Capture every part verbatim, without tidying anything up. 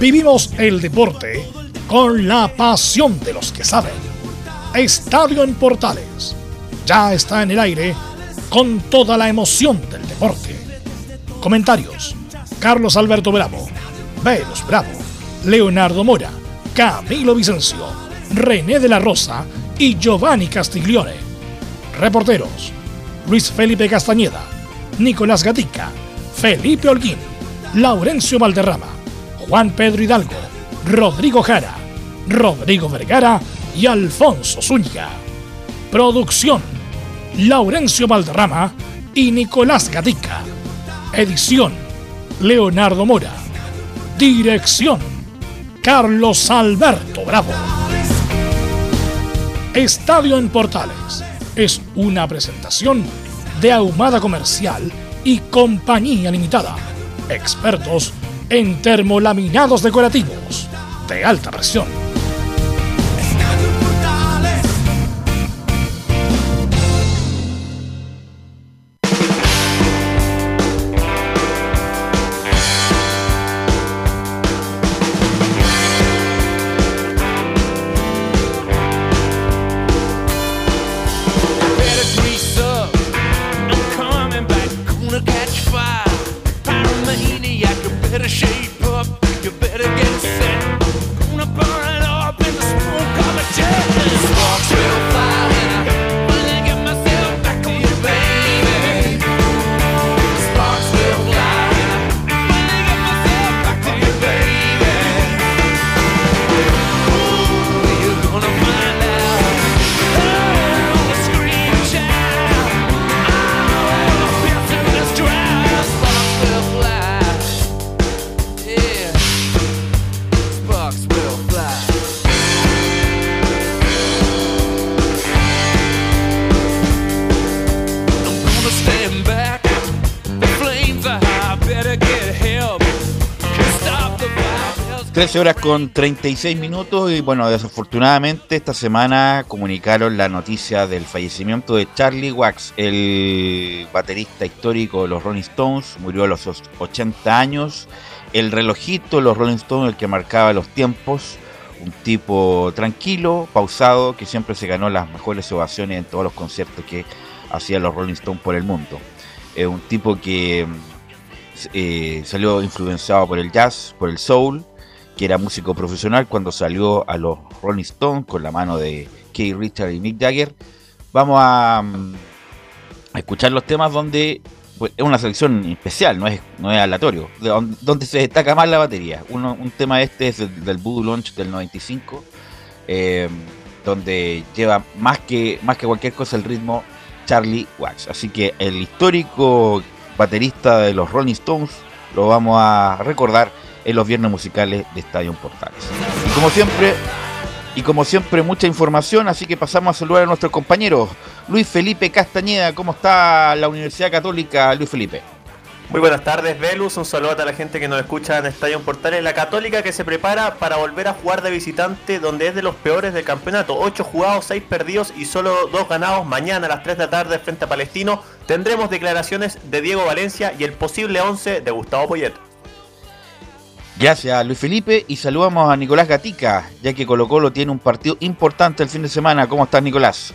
Vivimos el deporte con la pasión de los que saben. Estadio en Portales ya está en el aire con toda la emoción del deporte. Comentarios: Carlos Alberto Bravo, Venus Bravo, Leonardo Mora, Camilo Vicencio, René de la Rosa y Giovanni Castiglione. Reporteros: Luis Felipe Castañeda, Nicolás Gatica, Felipe Holguín, Laurencio Valderrama, Juan Pedro Hidalgo, Rodrigo Jara, Rodrigo Vergara y Alfonso Zúñiga. Producción: Laurencio Valderrama y Nicolás Gatica. Edición: Leonardo Mora. Dirección: Carlos Alberto Bravo. Estadio en Portales es una presentación de Ahumada Comercial y Compañía Limitada, expertos en termolaminados decorativos de alta presión. trece horas con treinta y seis minutos y bueno, desafortunadamente esta semana comunicaron la noticia del fallecimiento de Charlie Watts, el baterista histórico de los Rolling Stones. Murió a los ochenta años, el relojito de los Rolling Stones, el que marcaba los tiempos, un tipo tranquilo, pausado, que siempre se ganó las mejores ovaciones en todos los conciertos que hacían los Rolling Stones por el mundo. Eh, un tipo que eh, salió influenciado por el jazz, por el soul, que era músico profesional cuando salió a los Rolling Stones con la mano de Keith Richards y Mick Jagger. Vamos a, a escuchar los temas donde, pues, es una selección especial, no es, no es aleatorio, donde, donde se destaca más la batería. Uno, un tema este es del, del Voodoo Lounge del noventa y cinco, eh, donde lleva más que, más que cualquier cosa el ritmo Charlie Watts. Así que el histórico baterista de los Rolling Stones lo vamos a recordar en los viernes musicales de Estadio Portales. Y como siempre, y como siempre mucha información, así que pasamos a saludar a nuestros compañeros. Luis Felipe Castañeda, ¿cómo está la Universidad Católica, Luis Felipe? Muy buenas tardes, Velus, un saludo a toda la gente que nos escucha en Estadio Portales. La Católica que se prepara para volver a jugar de visitante, donde es de los peores del campeonato. ocho jugados, seis perdidos y solo dos ganados. Mañana a las tres de la tarde frente a Palestino tendremos declaraciones de Diego Valencia y el posible once de Gustavo Poyet. Gracias, Luis Felipe, y saludamos a Nicolás Gatica, ya que Colo Colo tiene un partido importante el fin de semana. ¿Cómo estás, Nicolás?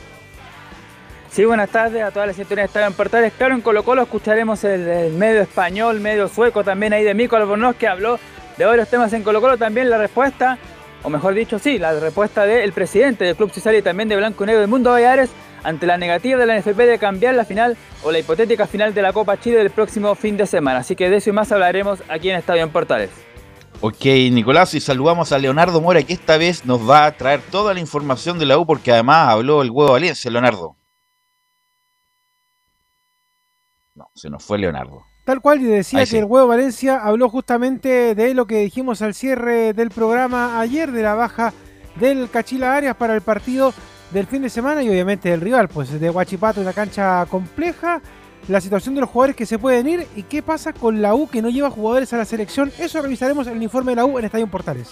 Sí, buenas tardes a toda la gente que está en Portales. Claro, en Colo Colo escucharemos el, el medio español, medio sueco también ahí de Mico Albornoz, que habló de varios temas en Colo Colo. También la respuesta, o mejor dicho, sí, la respuesta del presidente del Club Cesari y también de Blanco y Negro del Mundo Valladares ante la negativa de la N F P de cambiar la final o la hipotética final de la Copa Chile del próximo fin de semana. Así que de eso y más hablaremos aquí en Estadio en Portales. Ok, Nicolás, y saludamos a Leonardo Mora, que esta vez nos va a traer toda la información de la U, porque además habló el Huevo Valencia, Leonardo. No, se nos fue Leonardo. Tal cual, y decía ahí que sí. El Huevo Valencia habló justamente de lo que dijimos al cierre del programa ayer, de la baja del Cachila Arias para el partido del fin de semana y obviamente del rival, pues de Guachipato, una cancha compleja. La situación de los jugadores que se pueden ir y qué pasa con la U que no lleva jugadores a la selección. Eso revisaremos en el informe de la U en Estadio Portales.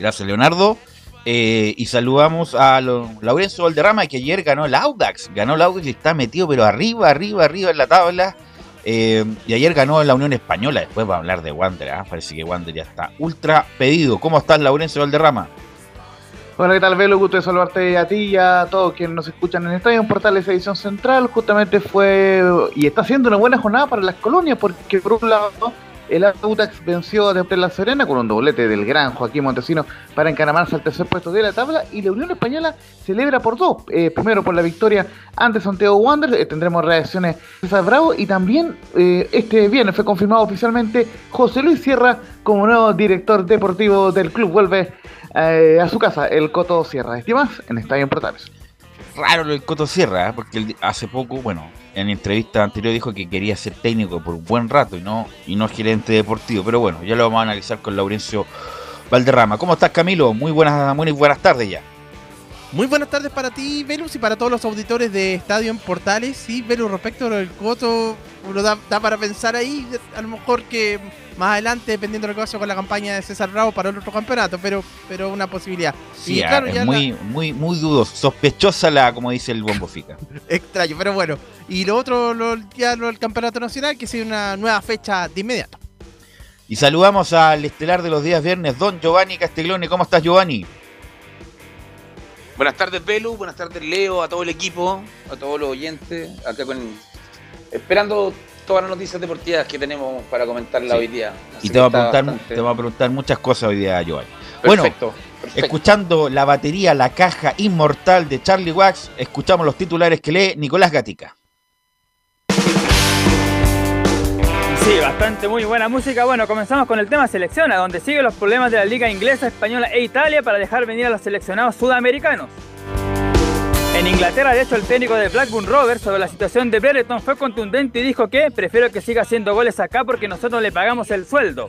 Gracias, Leonardo. Eh, y saludamos a lo, Laurencio Valderrama, que ayer ganó el Audax. Ganó el Audax y está metido, pero arriba, arriba, arriba en la tabla. Eh, y ayer ganó en la Unión Española. Después va a hablar de Wander, ¿eh? Parece que Wander ya está ultra pedido. ¿Cómo estás, Laurencio Valderrama? Hola, ¿qué tal, Velo? Gusto de saludarte a ti y a todos quienes nos escuchan en el Estadio Portales Edición Central. Justamente fue y está siendo una buena jornada para las colonias, porque por un lado el Audax venció a La Serena con un doblete del gran Joaquín Montesinos para encaramarse al tercer puesto de la tabla, y la Unión Española celebra por dos. Eh, primero por la victoria ante Santiago Wander, eh, tendremos reacciones de César Bravo, y también eh, este viernes fue confirmado oficialmente José Luis Sierra como nuevo director deportivo del club. Vuelve Eh, a su casa el Coto Sierra. Estimas en Estadio en Portales. Raro lo del Coto Sierra, ¿eh? Porque él hace poco, bueno, en entrevista anterior dijo que quería ser técnico por un buen rato y no, y no gerente deportivo. Pero bueno, ya lo vamos a analizar con Laurencio Valderrama. ¿Cómo estás, Camilo? Muy buenas, muy buenas tardes ya. Muy buenas tardes para ti, Velus, y para todos los auditores de Estadio en Portales. Sí, Velus, respecto a lo del Coto, uno da, da para pensar ahí, a lo mejor que más adelante, dependiendo de lo que pase con la campaña de César Bravo para el otro campeonato, pero pero una posibilidad. Sí, y claro, es ya muy, la... muy, muy dudoso, sospechosa la, como dice el Bombo Fica. Extraño, pero bueno. Y lo otro, lo, ya lo del campeonato nacional, que sea una nueva fecha de inmediato. Y saludamos al estelar de los días viernes, don Giovanni Castiglione. ¿Cómo estás, Giovanni? Buenas tardes, Belu, buenas tardes, Leo, a todo el equipo, a todos los oyentes, acá con... esperando todas las noticias deportivas que tenemos para comentarla sí. Hoy día. Así y te va, a preguntar, bastante... te va a preguntar muchas cosas hoy día, Joan. Perfecto, bueno, perfecto. Escuchando la batería, la caja inmortal de Charlie Watts, escuchamos los titulares que lee Nicolás Gatica. Sí, bastante muy buena música. Bueno, comenzamos con el tema selección, a donde siguen los problemas de la liga inglesa, española e Italia para dejar venir a los seleccionados sudamericanos. En Inglaterra, de hecho, el técnico de Blackburn Rovers sobre la situación de Brereton fue contundente y dijo que prefiero que siga haciendo goles acá porque nosotros le pagamos el sueldo.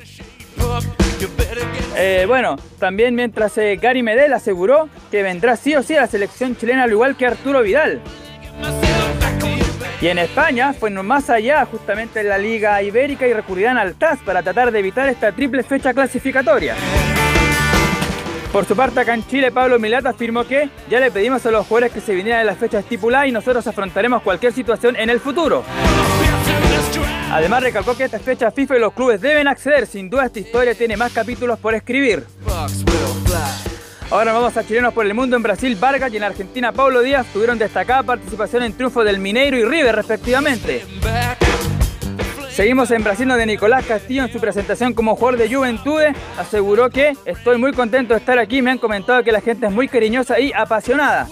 Eh, bueno, también mientras eh, Gary Medel aseguró que vendrá sí o sí a la selección chilena, al igual que Arturo Vidal. Y en España fueron más allá, justamente en la Liga Ibérica, y recurrirán al T A S para tratar de evitar esta triple fecha clasificatoria. Por su parte, acá en Chile, Pablo Milata afirmó que ya le pedimos a los jugadores que se vinieran a la fecha estipulada y nosotros afrontaremos cualquier situación en el futuro. Además, recalcó que esta fecha FIFA y los clubes deben acceder. Sin duda, esta historia tiene más capítulos por escribir. Ahora vamos a Chilenos por el Mundo. En Brasil, Vargas, y en Argentina, Pablo Díaz tuvieron destacada participación en triunfo del Mineiro y River, respectivamente. Seguimos en Brasil, donde Nicolás Castillo, en su presentación como jugador de Juventude, aseguró que estoy muy contento de estar aquí. Me han comentado que la gente es muy cariñosa y apasionada.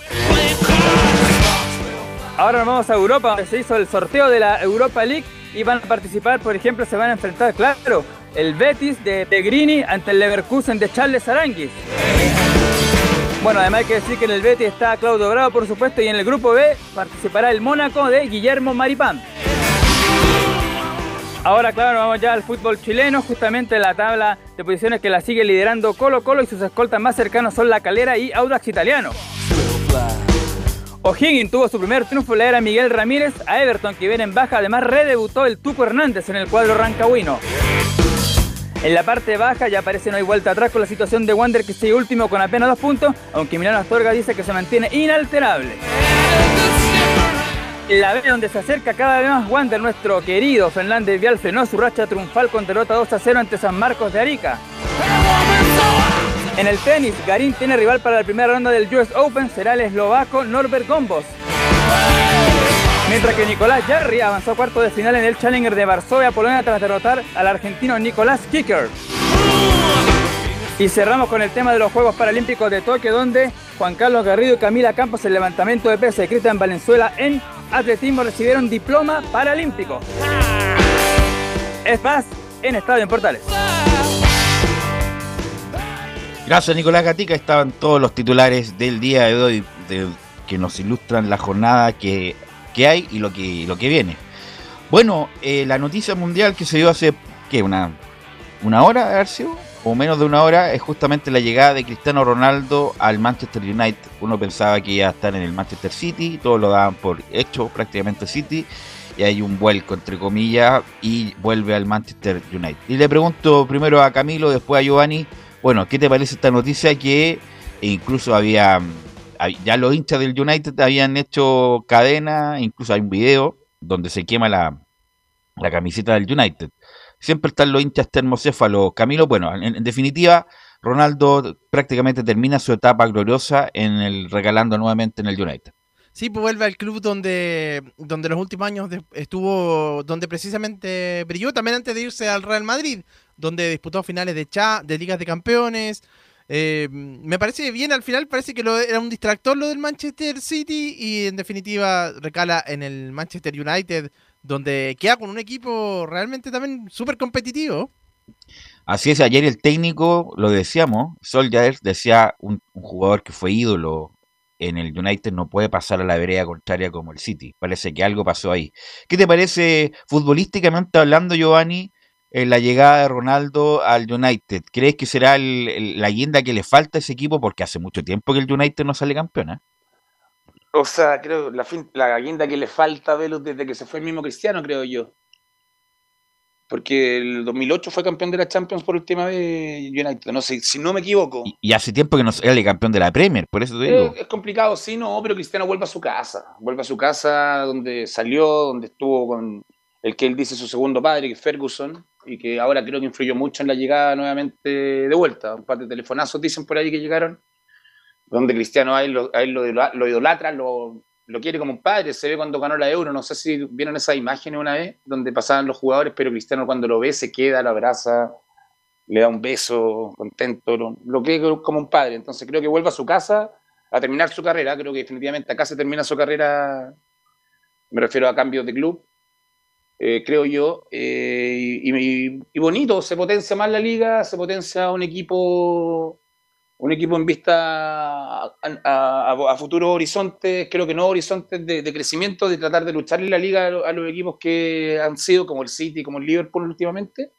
Ahora nos vamos a Europa, donde se hizo el sorteo de la Europa League y van a participar, por ejemplo, se van a enfrentar, claro, el Betis de Pellegrini ante el Leverkusen de Charles Saranguis. Bueno, además hay que decir que en el Betis está Claudio Bravo, por supuesto, y en el grupo B participará el Mónaco de Guillermo Maripán. Ahora, claro, vamos ya al fútbol chileno, justamente la tabla de posiciones que la sigue liderando Colo Colo, y sus escoltas más cercanos son La Calera y Audax Italiano. O'Higgins tuvo su primer triunfo en la era Miguel Ramírez a Everton, que viene en baja. Además, redebutó el Tuco Hernández en el cuadro rancagüino. En la parte baja ya parece no hay vuelta atrás con la situación de Wander, que sigue último con apenas dos puntos, aunque Milano Astorga dice que se mantiene inalterable. La vez donde se acerca cada vez más Wander, nuestro querido Fernández Vial frenó su racha triunfal con derrota dos a cero ante San Marcos de Arica. En el tenis, Garín tiene rival para la primera ronda del U S Open, será el eslovaco Norbert Gombos. Mientras que Nicolás Jarry avanzó a cuarto de final en el Challenger de Varsovia, Polonia, tras derrotar al argentino Nicolás Kicker. Y cerramos con el tema de los Juegos Paralímpicos de Tokio, donde Juan Carlos Garrido y Camila Campos en levantamiento de pesas y Cristian Valenzuela en atletismo recibieron diploma paralímpico. Es más, en Estadio en Portales. Gracias, Nicolás Gatica. Estaban todos los titulares del día de hoy de, que nos ilustran la jornada que, que hay y lo que, lo que viene. Bueno, eh, la noticia mundial que se dio hace, ¿qué? Una, una hora de haber sido, o menos de una hora, es justamente la llegada de Cristiano Ronaldo al Manchester United. Uno pensaba que iba a estar en el Manchester City, todos lo daban por hecho, prácticamente City, y hay un vuelco, entre comillas, y vuelve al Manchester United. Y le pregunto primero a Camilo, después a Giovanni, bueno, ¿qué te parece esta noticia? Que incluso había, ya los hinchas del United habían hecho cadena, incluso hay un video donde se quema la, la camiseta del United. Siempre están los hinchas termocéfalos, Camilo. Bueno, en, en definitiva, Ronaldo prácticamente termina su etapa gloriosa en el regalando nuevamente en el United. Sí, pues vuelve al club donde, donde los últimos años de, estuvo, donde precisamente brilló, también antes de irse al Real Madrid, donde disputó finales de, cha, de Ligas de Campeones. Eh, me parece bien, al final parece que lo, era un distractor lo del Manchester City, y en definitiva recala en el Manchester United, donde queda con un equipo realmente también súper competitivo. Así es, ayer el técnico, lo decíamos, Solskjaer decía, un, un jugador que fue ídolo en el United no puede pasar a la vereda contraria como el City. Parece que algo pasó ahí. ¿Qué te parece futbolísticamente hablando, Giovanni, en la llegada de Ronaldo al United? ¿Crees que será el, el, la guinda que le falta a ese equipo? Porque hace mucho tiempo que el United no sale campeón, ¿eh? O sea, creo la, fin, la guinda que le falta a Velos desde que se fue el mismo Cristiano, creo yo. Porque el dos mil ocho fue campeón de la Champions por última vez United, no sé, si no me equivoco. Y, y hace tiempo que no sale campeón de la Premier, por eso te digo. Es, es complicado, sí, no, pero Cristiano vuelve a su casa. Vuelve a su casa donde salió, donde estuvo con el que él dice su segundo padre, que es Ferguson, y que ahora creo que influyó mucho en la llegada nuevamente de vuelta. Un par de telefonazos dicen por ahí que llegaron, donde Cristiano a él lo, a él lo, lo idolatra, lo, lo quiere como un padre. Se ve cuando ganó la Euro, no sé si vieron esas imágenes una vez, donde pasaban los jugadores, pero Cristiano cuando lo ve se queda, lo abraza, le da un beso, contento, lo, lo quiere como un padre. Entonces creo que vuelve a su casa a terminar su carrera, creo que definitivamente acá se termina su carrera, me refiero a cambios de club. Eh, creo yo, eh, y, y, y bonito, se potencia más la liga, se potencia un equipo un equipo en vista a, a, a futuros horizontes, creo que no horizontes de, de crecimiento, de tratar de luchar en la liga a, a los equipos que han sido como el City, como el Liverpool últimamente,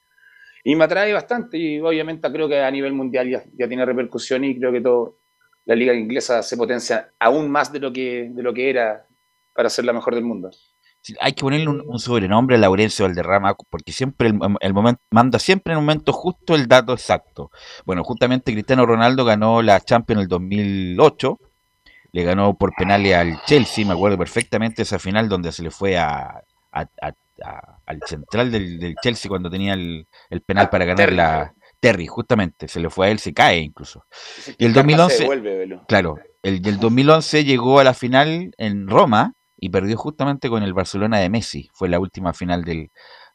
y me atrae bastante, y obviamente creo que a nivel mundial ya, ya tiene repercusión, y creo que todo, la liga inglesa se potencia aún más de lo que, de lo que era para ser la mejor del mundo. Hay que ponerle un, un sobrenombre a Laurencio Valderrama, porque siempre el, el momento, manda siempre en el momento justo el dato exacto. Bueno, justamente Cristiano Ronaldo ganó la Champions en el dos mil ocho, le ganó por penales al Chelsea, me acuerdo perfectamente esa final donde se le fue a, a, a, a, al central del, del Chelsea cuando tenía el, el penal para ganar la... Terry, justamente, se le fue a él, se cae incluso. Y el dos mil once, devuelve, claro, el, el dos mil once llegó a la final en Roma, y perdió justamente con el Barcelona de Messi. Fue la última final del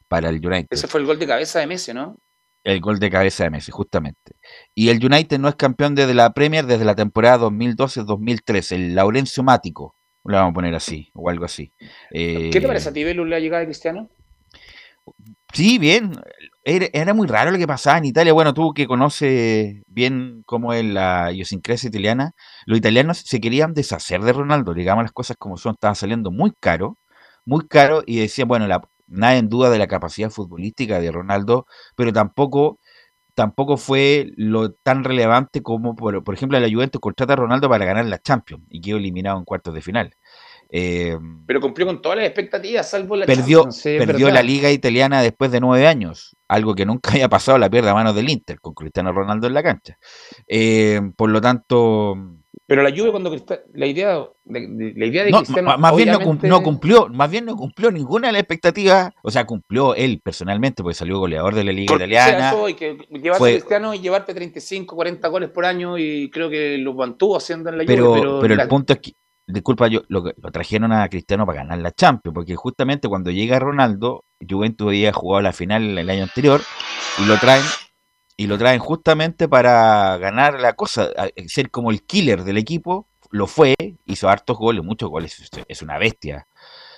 para el United. Ese fue el gol de cabeza de Messi, ¿no? El gol de cabeza de Messi, justamente. Y el United no es campeón desde la Premier, desde la temporada dos mil doce dos mil trece. El Laurencio Mático, lo vamos a poner así, o algo así. Eh, ¿Qué te parece a ti, Belu, la llegada de Cristiano? Sí, bien. Era, era muy raro lo que pasaba en Italia. Bueno, tú que conoces bien cómo es la idiosincrasia italiana, los italianos se querían deshacer de Ronaldo, digamos las cosas como son, estaban saliendo muy caro, muy caro, y decían, bueno, la, nada en duda de la capacidad futbolística de Ronaldo, pero tampoco, tampoco fue lo tan relevante como, por, por ejemplo, la Juventus contrata a Ronaldo para ganar la Champions, y quedó eliminado en cuartos de final. Eh, pero cumplió con todas las expectativas, salvo la perdió, Champions, sí, perdió la liga italiana después de nueve años, algo que nunca había pasado, la pierde a manos del Inter con Cristiano Ronaldo en la cancha, eh, por lo tanto. Pero la Juve cuando la idea de, de, la idea de no, Cristiano más bien no cumplió, no cumplió, más bien no cumplió ninguna de las expectativas, o sea, cumplió él personalmente porque salió goleador de la liga italiana. Eso, y que llevaste fue, a Cristiano y llevarte treinta y cinco, cuarenta goles por año, y creo que lo mantuvo haciendo en la Juve, pero, pero, pero la, el punto es que disculpa, yo lo, lo trajeron a Cristiano para ganar la Champions, porque justamente cuando llega Ronaldo, Juventus había jugado la final el año anterior, y lo traen y lo traen justamente para ganar la cosa, ser como el killer del equipo, lo fue, hizo hartos goles, muchos goles, es una bestia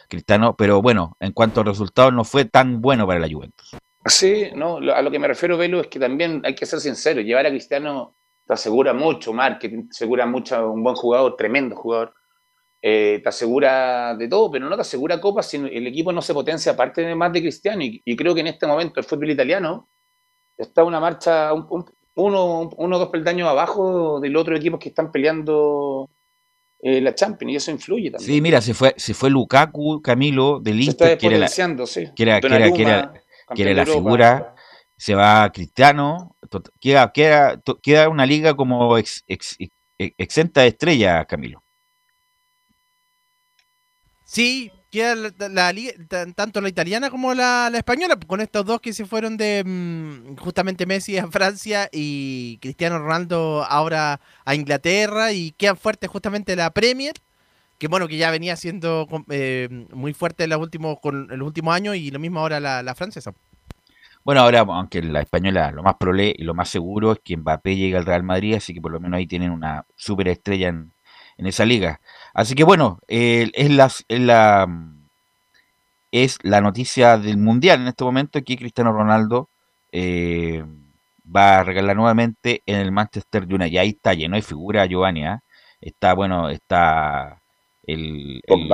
Cristiano, pero bueno, en cuanto a resultados no fue tan bueno para la Juventus. Sí, no, a lo que me refiero, Velo, es que también hay que ser sincero, llevar a Cristiano te asegura mucho marketing, te asegura mucho un buen jugador, tremendo jugador. Eh, te asegura de todo, pero no te asegura copas si el equipo no se potencia aparte de más de Cristiano, y, y creo que en este momento el fútbol italiano está una marcha un, un, uno o dos peldaños abajo del otro equipo que están peleando eh, la Champions, y eso influye también. Sí, mira, se fue, se fue Lukaku, Camilo, del Inter, que era la, sí. que era, que era, que era, que era la Europa, figura, se va Cristiano, queda, queda, queda una liga como ex, ex, ex, exenta de estrellas, Camilo. Sí, queda la, la, la, tanto la italiana como la, la española, con estos dos que se fueron de justamente Messi a Francia y Cristiano Ronaldo ahora a Inglaterra, y quedan fuertes justamente la Premier, que bueno, que ya venía siendo eh, muy fuerte en los últimos, con los últimos años, y lo mismo ahora la, la francesa. Bueno, ahora, aunque la española lo más probable y lo más seguro es que Mbappé llegue al Real Madrid, así que por lo menos ahí tienen una superestrella en, en esa liga. Así que bueno, eh, es, la, es, la, es la noticia del Mundial en este momento, que Cristiano Ronaldo eh, va a regalar nuevamente en el Manchester United. Y ahí está lleno de figura, Giovanni, ¿eh? Está, bueno, está el, el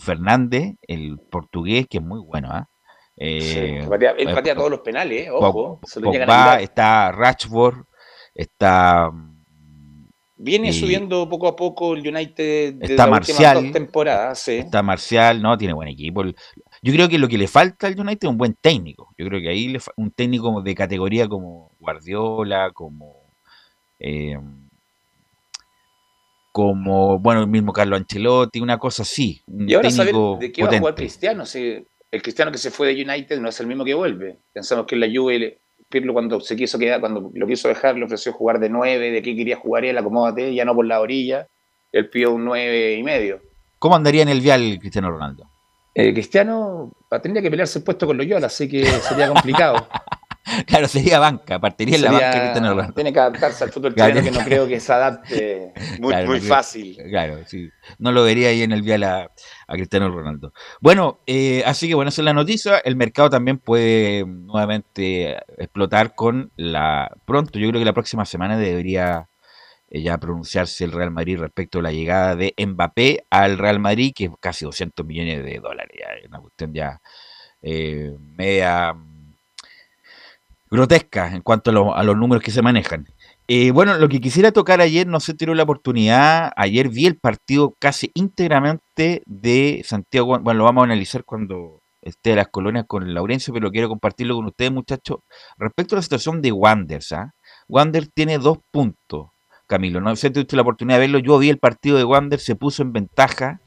Fernández, el portugués, que es muy bueno, ¿ah? ¿eh? Eh, sí, patea, él patea eh, todos los penales, eh, ojo. Se lo llegan a está Rashford, está... Viene eh, subiendo poco a poco el United de está la Marcial, últimas dos temporadas. Sí. Está Marcial, no, tiene buen equipo. Yo creo que lo que le falta al United es un buen técnico. Yo creo que ahí le un técnico de categoría como Guardiola, como... Eh, como, bueno, el mismo Carlo Ancelotti, una cosa así. Un y ahora saber de qué va a jugar Cristiano, sí. El Cristiano que se fue de United no es el mismo que vuelve. Pensamos que en la Juve, Pirlo cuando se quiso quedar, cuando lo quiso dejar, le ofreció jugar de nueve, de qué quería jugar él, acomódate, ya no por la orilla. Él pidió un nueve y medio. ¿Cómo andaría en el vial Cristiano Ronaldo? Eh, Cristiano tendría que pelearse el puesto con Loyola, así que sería complicado. Claro, sería banca, partiría en la banca Cristiano Ronaldo. Tiene que adaptarse al fútbol chileno, que no creo que se adapte muy, claro, muy fácil. Claro, sí. No lo vería ahí en el vial a, a Cristiano Ronaldo. Bueno, eh, así que bueno, esa es la noticia. El mercado también puede nuevamente explotar con la... Pronto, yo creo que la próxima semana debería eh, ya pronunciarse el Real Madrid respecto a la llegada de Mbappé al Real Madrid, que es casi doscientos millones de dólares. Ya, una cuestión ya eh, media... grotesca en cuanto a, lo, a los números que se manejan. Eh, bueno, lo que quisiera tocar ayer, no se tuvo la oportunidad, ayer vi el partido casi íntegramente de Santiago, bueno, lo vamos a analizar cuando esté de las colonias con Laurencio, pero quiero compartirlo con ustedes, muchachos, respecto a la situación de Wander. ¿Ah? Wander tiene dos puntos, Camilo, no sé si tuviste la oportunidad de verlo, yo vi el partido de Wander, se puso en ventaja,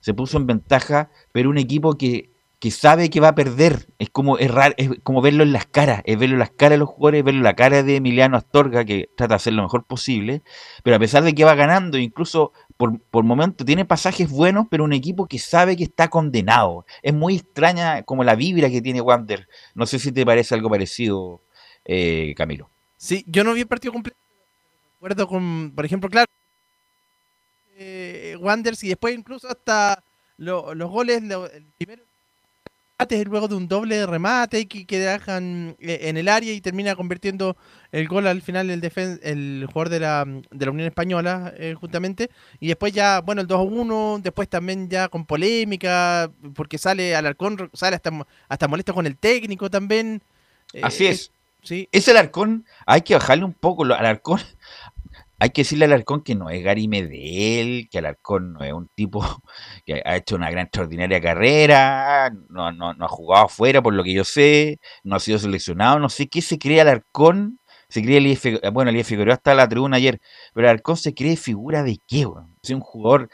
se puso en ventaja, pero un equipo que... que sabe que va a perder, es como errar, es como verlo en las caras, es verlo en las caras de los jugadores, verlo en la cara de Milano Astorga, que trata de hacer lo mejor posible, pero a pesar de que va ganando, incluso por, por momentos tiene pasajes buenos, pero un equipo que sabe que está condenado. Es muy extraña como la vibra que tiene Wander. No sé si te parece algo parecido, eh, Camilo. Sí, yo no vi el partido completo, recuerdo con, por ejemplo, claro, eh, Wander, y después incluso hasta lo, los goles, lo, el primero luego de un doble remate que, que dejan en el área y termina convirtiendo el gol al final el, defen el jugador de la, de la Unión Española, eh, justamente, y después ya, bueno, el dos a uno, después también ya con polémica, porque sale Alarcón, sale hasta, hasta molesto con el técnico también. Eh, Así es. Es, ¿sí? Es Alarcón, hay que bajarle un poco lo, Alarcón, hay que decirle a Alarcón que no es Gary Medel, que Alarcón no es un tipo que ha hecho una gran extraordinaria carrera, no, no, no ha jugado afuera por lo que yo sé, no ha sido seleccionado, no sé qué se cree Alarcón, se cree el I F, bueno, el I F Figueroa está en la tribuna ayer, pero Alarcón se cree figura de qué, bueno, es un jugador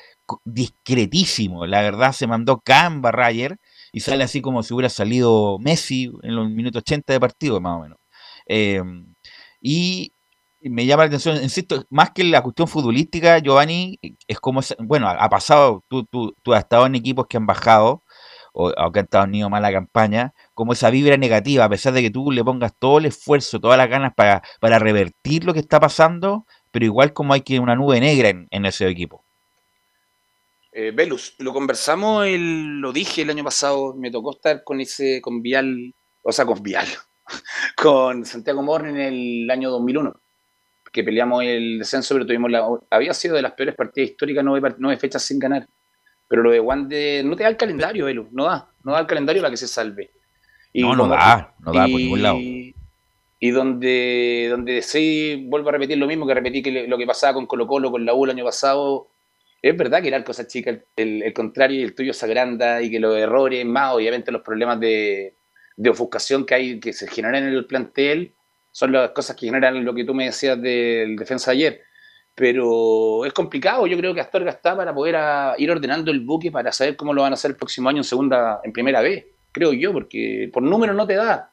discretísimo, la verdad se mandó Canberra ayer y sale así como si hubiera salido Messi en los minutos ochenta de partido más o menos. Eh, y me llama la atención, insisto, más que la cuestión futbolística, Giovanni, es como, bueno, ha pasado, tú, tú, tú has estado en equipos que han bajado, o, o que han tenido mala campaña, como esa vibra negativa, a pesar de que tú le pongas todo el esfuerzo, todas las ganas para, para revertir lo que está pasando, pero igual como hay que una nube negra en, en ese equipo. Eh, Velus, lo conversamos, el, lo dije el año pasado, me tocó estar con ese, con Vial, o sea, con Vial, con Santiago Morne en el año dos mil uno. Que peleamos el descenso, pero tuvimos la... Había sido de las peores partidas históricas, nueve, nueve fechas sin ganar. Pero lo de Wander no te da el calendario, Velu, no da. No da el calendario para que se salve. Y no, no como, da, no da y, por ningún lado. Y donde, donde sí, vuelvo a repetir lo mismo que repetí que le, lo que pasaba con Colo Colo, con la U el año pasado. Es verdad que el arco se achica, el, el, el contrario y el tuyo se agranda, y que los errores, más obviamente los problemas de, de ofuscación que hay, que se generan en el plantel, son las cosas que generan lo que tú me decías del defensa ayer. pero es complicado. Yo creo que Astorga está para poder a, ir ordenando el buque para saber cómo lo van a hacer el próximo año en segunda, en primera vez, creo yo, porque por número no te da.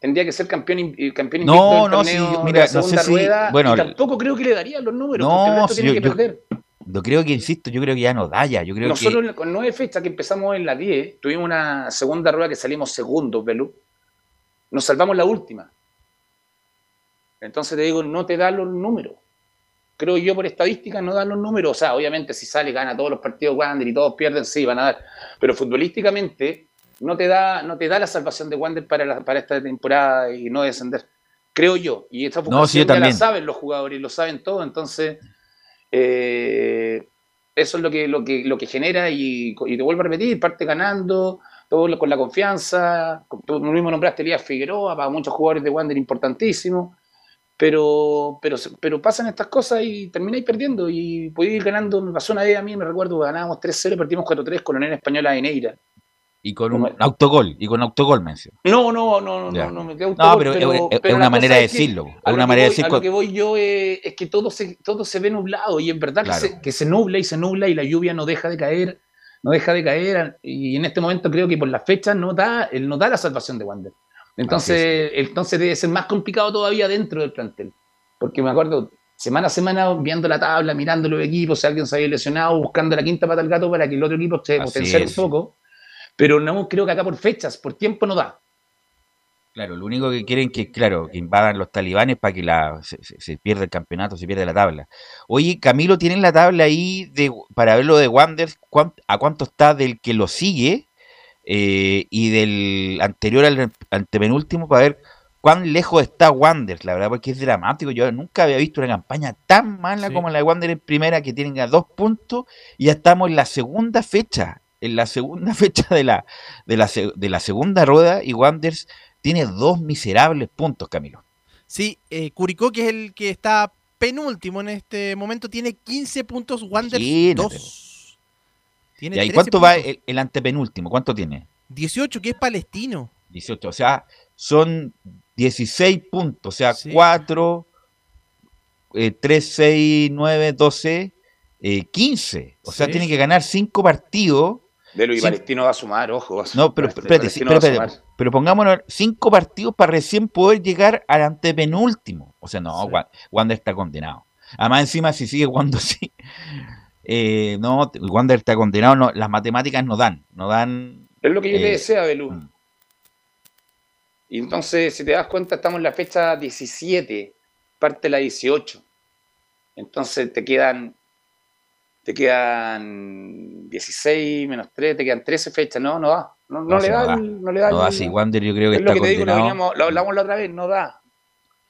Tendría que ser campeón, campeón invicto no, del no, torneo sí, mira, de la segunda no sé rueda, si, bueno, y tampoco creo que le darían los números, no, porque el resto si tiene yo, que perder. Yo, yo creo que, insisto, yo creo que ya no da ya. Yo creo Nosotros que... con nueve fechas que empezamos en la diez, tuvimos una segunda rueda que salimos segundos, Belú. Nos salvamos la última. Entonces te digo, no te da los números. Creo yo por estadística no dan los números. O sea, obviamente si sale, gana todos los partidos Wander y todos pierden, sí, van a dar. Pero futbolísticamente... No te da, no te da la salvación de Wander para, la, para esta temporada y no descender, creo yo. Y esta función no, sí, ya la saben los jugadores, lo saben todo. Entonces, eh, eso es lo que, lo que, lo que genera. Y, y te vuelvo a repetir, parte ganando, todo lo, con la confianza. Tú mismo nombraste Elías Figueroa, para muchos jugadores de Wander importantísimo. Pero, pero, pero pasan estas cosas y termináis perdiendo. Y podéis ir ganando. Me pasó una vez a mí, me recuerdo, ganábamos tres cero, perdimos cuatro tres con la Unión Española de Neira. Y con un autogol, y con autogol mencionó. No, no, no, no, no, no, me quedé autogol, no, pero, pero es, es pero una manera de decirlo. A lo, manera voy, decir... a lo que voy yo eh, es que todo se, todo se ve nublado, y en verdad claro. que, se, que se nubla y se nubla y la lluvia no deja de caer, no deja de caer, y en este momento creo que por las fechas no da, no da la salvación de Wander. Entonces, entonces debe ser más complicado todavía dentro del plantel, porque me acuerdo, semana a semana viendo la tabla, mirando los equipos, si alguien se había lesionado, buscando la quinta pata al gato para que el otro equipo se potenciara un poco. Pero no creo que acá por fechas, por tiempo no da. Claro, lo único que quieren que, claro, que invadan los talibanes para que la, se, se, se pierda el campeonato, se pierda la tabla. Oye, Camilo, ¿tienen la tabla ahí de, para ver lo de Wander? ¿Cuánto, ¿A cuánto está del que lo sigue? Eh, y del anterior al antepenúltimo para ver cuán lejos está Wander, la verdad, porque es dramático. Yo nunca había visto una campaña tan mala sí. como la de Wander en primera, que tienen a dos puntos y ya estamos en la segunda fecha. En la segunda fecha de la, de la, de la segunda rueda, y Wanderers tiene dos miserables puntos, Camilo. Sí, eh, Curicó, que es el que está penúltimo en este momento, tiene quince puntos, Wanderers dos. ¿Tiene ¿Y cuánto puntos. va el, el antepenúltimo? ¿Cuánto tiene? dieciocho, que es Palestino. dieciocho, o sea, son dieciséis puntos, o sea, sí. cuatro, tres, seis, nueve, doce, eh, quince. O sea, sí. tiene que ganar cinco partidos. De lo y sí. Palestino va a sumar, ojo. Va a sumar. No, pero espérate, este, espérate, pero pongámonos cinco partidos para recién poder llegar al antepenúltimo. O sea, no, sí. Wander está condenado. Además, encima, si sigue jugando así, eh, no, Wander está condenado. No, las matemáticas no dan, no dan. Es lo que yo eh, te deseo, Belú. Mm. Y entonces, si te das cuenta, estamos en la fecha diecisiete, parte la dieciocho. Entonces te quedan. Te quedan dieciséis menos tres, te quedan trece fechas. No, no da. No, no, no le da. No da, el, no le da, no da el, sí, Wander yo creo que es está lo que te digo, lo, veníamos, lo hablamos la otra vez, no da.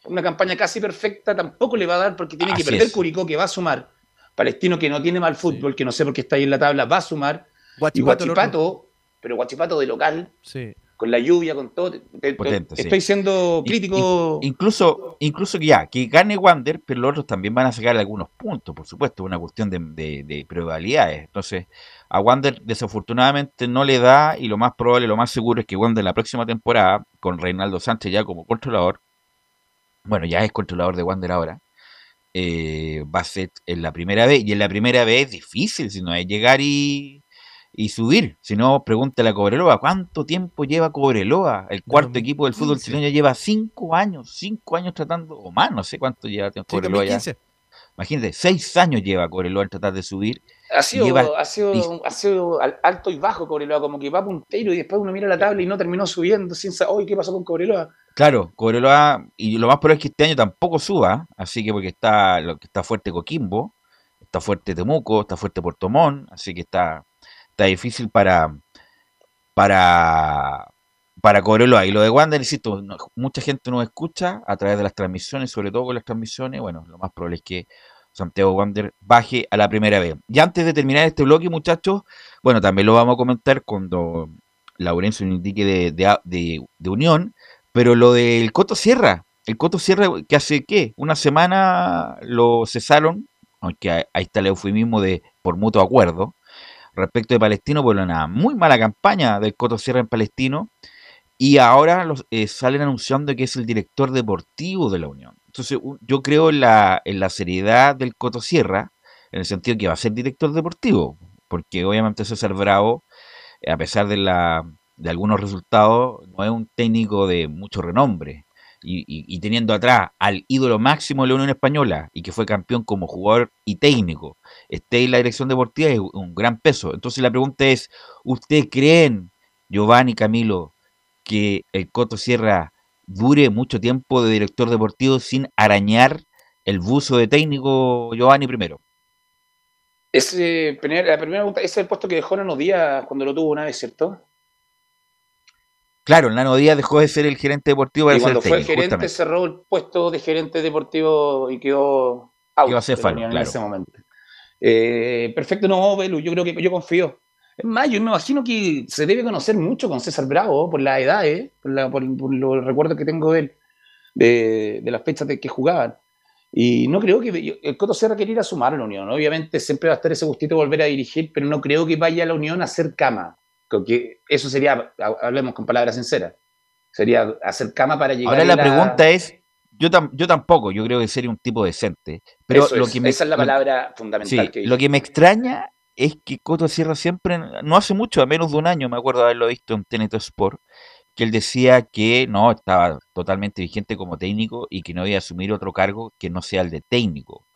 Una campaña casi perfecta tampoco le va a dar porque tiene Así que perder es. Curicó, que va a sumar. Palestino, que no tiene mal fútbol, sí. que no sé por qué está ahí en la tabla, va a sumar. Guachipato, y Guachipato, pero Guachipato de local, sí. con la lluvia, con todo. Te, Potente, te, estoy sí. siendo crítico. Y, y, incluso, incluso ya, que gane Wander, pero los otros también van a sacar algunos puntos, por supuesto, es una cuestión de, de, de probabilidades. Entonces, a Wander desafortunadamente no le da, y lo más probable, lo más seguro es que Wander la próxima temporada, con Reinaldo Sánchez ya como controlador, bueno, ya es controlador de Wander ahora, eh, va a ser en la primera vez, y en la primera vez es difícil, sino es llegar y... y subir, si no, pregúntale a Cobreloa, ¿cuánto tiempo lleva Cobreloa? El cuarto dos mil quince. Equipo del fútbol chileno lleva cinco años, cinco años tratando, o más, no sé cuánto lleva Cobreloa ya. Imagínate, seis años lleva Cobreloa al tratar de subir. Ha sido, lleva, ha sido, y, ha sido alto y bajo Cobreloa, como que va puntero y después uno mira la tabla y no terminó subiendo, sin saber, ¿qué pasó con Cobreloa? Claro, Cobreloa, y lo más probable es que este año tampoco suba, así que porque está, lo que está fuerte Coquimbo, está fuerte Temuco, está fuerte Puerto Montt, así que está... Está difícil para para, para Cobreloa. Y lo de Wander, insisto, no, mucha gente nos escucha a través de las transmisiones, sobre todo con las transmisiones. Bueno, lo más probable es que Santiago Wander baje a la primera vez. Y antes de terminar este bloque, muchachos, bueno, también lo vamos a comentar cuando Laurencio nos indique de, de, de, de Unión, pero lo del Coto Sierra, el Coto Sierra que hace, ¿qué? Una semana lo cesaron, aunque ahí está el eufemismo de por mutuo acuerdo, respecto de Palestino, por una muy mala campaña del Coto Sierra en Palestino, y ahora los, eh, salen anunciando que es el director deportivo de la Unión. Entonces yo creo en la, en la seriedad del Coto Sierra, en el sentido que va a ser director deportivo, porque obviamente César Bravo, a pesar de, la, de algunos resultados, no es un técnico de mucho renombre. Y, y, y teniendo atrás al ídolo máximo de la Unión Española y que fue campeón como jugador y técnico, esté en la dirección deportiva es un gran peso. Entonces la pregunta es, ¿ustedes creen, Giovanni, Camilo, que el Coto Sierra dure mucho tiempo de director deportivo sin arañar el buzo de técnico, Giovanni, primero? Ese, la primera pregunta, ese es el puesto que dejó Nano Díaz cuando lo tuvo una vez, ¿cierto? Claro, el Nano Díaz dejó de ser el gerente deportivo para y ser cuando el técnico, fue el gerente justamente. Cerró el puesto de gerente deportivo y quedó out quedó Céfalo, en claro. ese momento. Eh, perfecto, no, Belu, yo creo que yo confío. Es más, yo me imagino que se debe conocer mucho con César Bravo por la edad, eh, por, la, por, por los recuerdos que tengo de él, de, de las fechas de que jugaban. Y no creo que el Coto Sierra quería ir a sumar a la Unión. Obviamente siempre va a estar ese gustito de volver a dirigir, pero no creo que vaya a la Unión a hacer cama. Creo que eso sería, hablemos con palabras sinceras, sería hacer cama para llegar. Ahora la, la... pregunta es, yo, tam yo tampoco, yo creo que sería un tipo decente. Pero eso lo es, que me, esa es la palabra lo, fundamental. Sí, que lo que me extraña es que Coto Sierra siempre, no hace mucho, a menos de un año, me acuerdo haberlo visto en Teneto Sport, que él decía que no, estaba totalmente vigente como técnico y que no iba a asumir otro cargo que no sea el de técnico,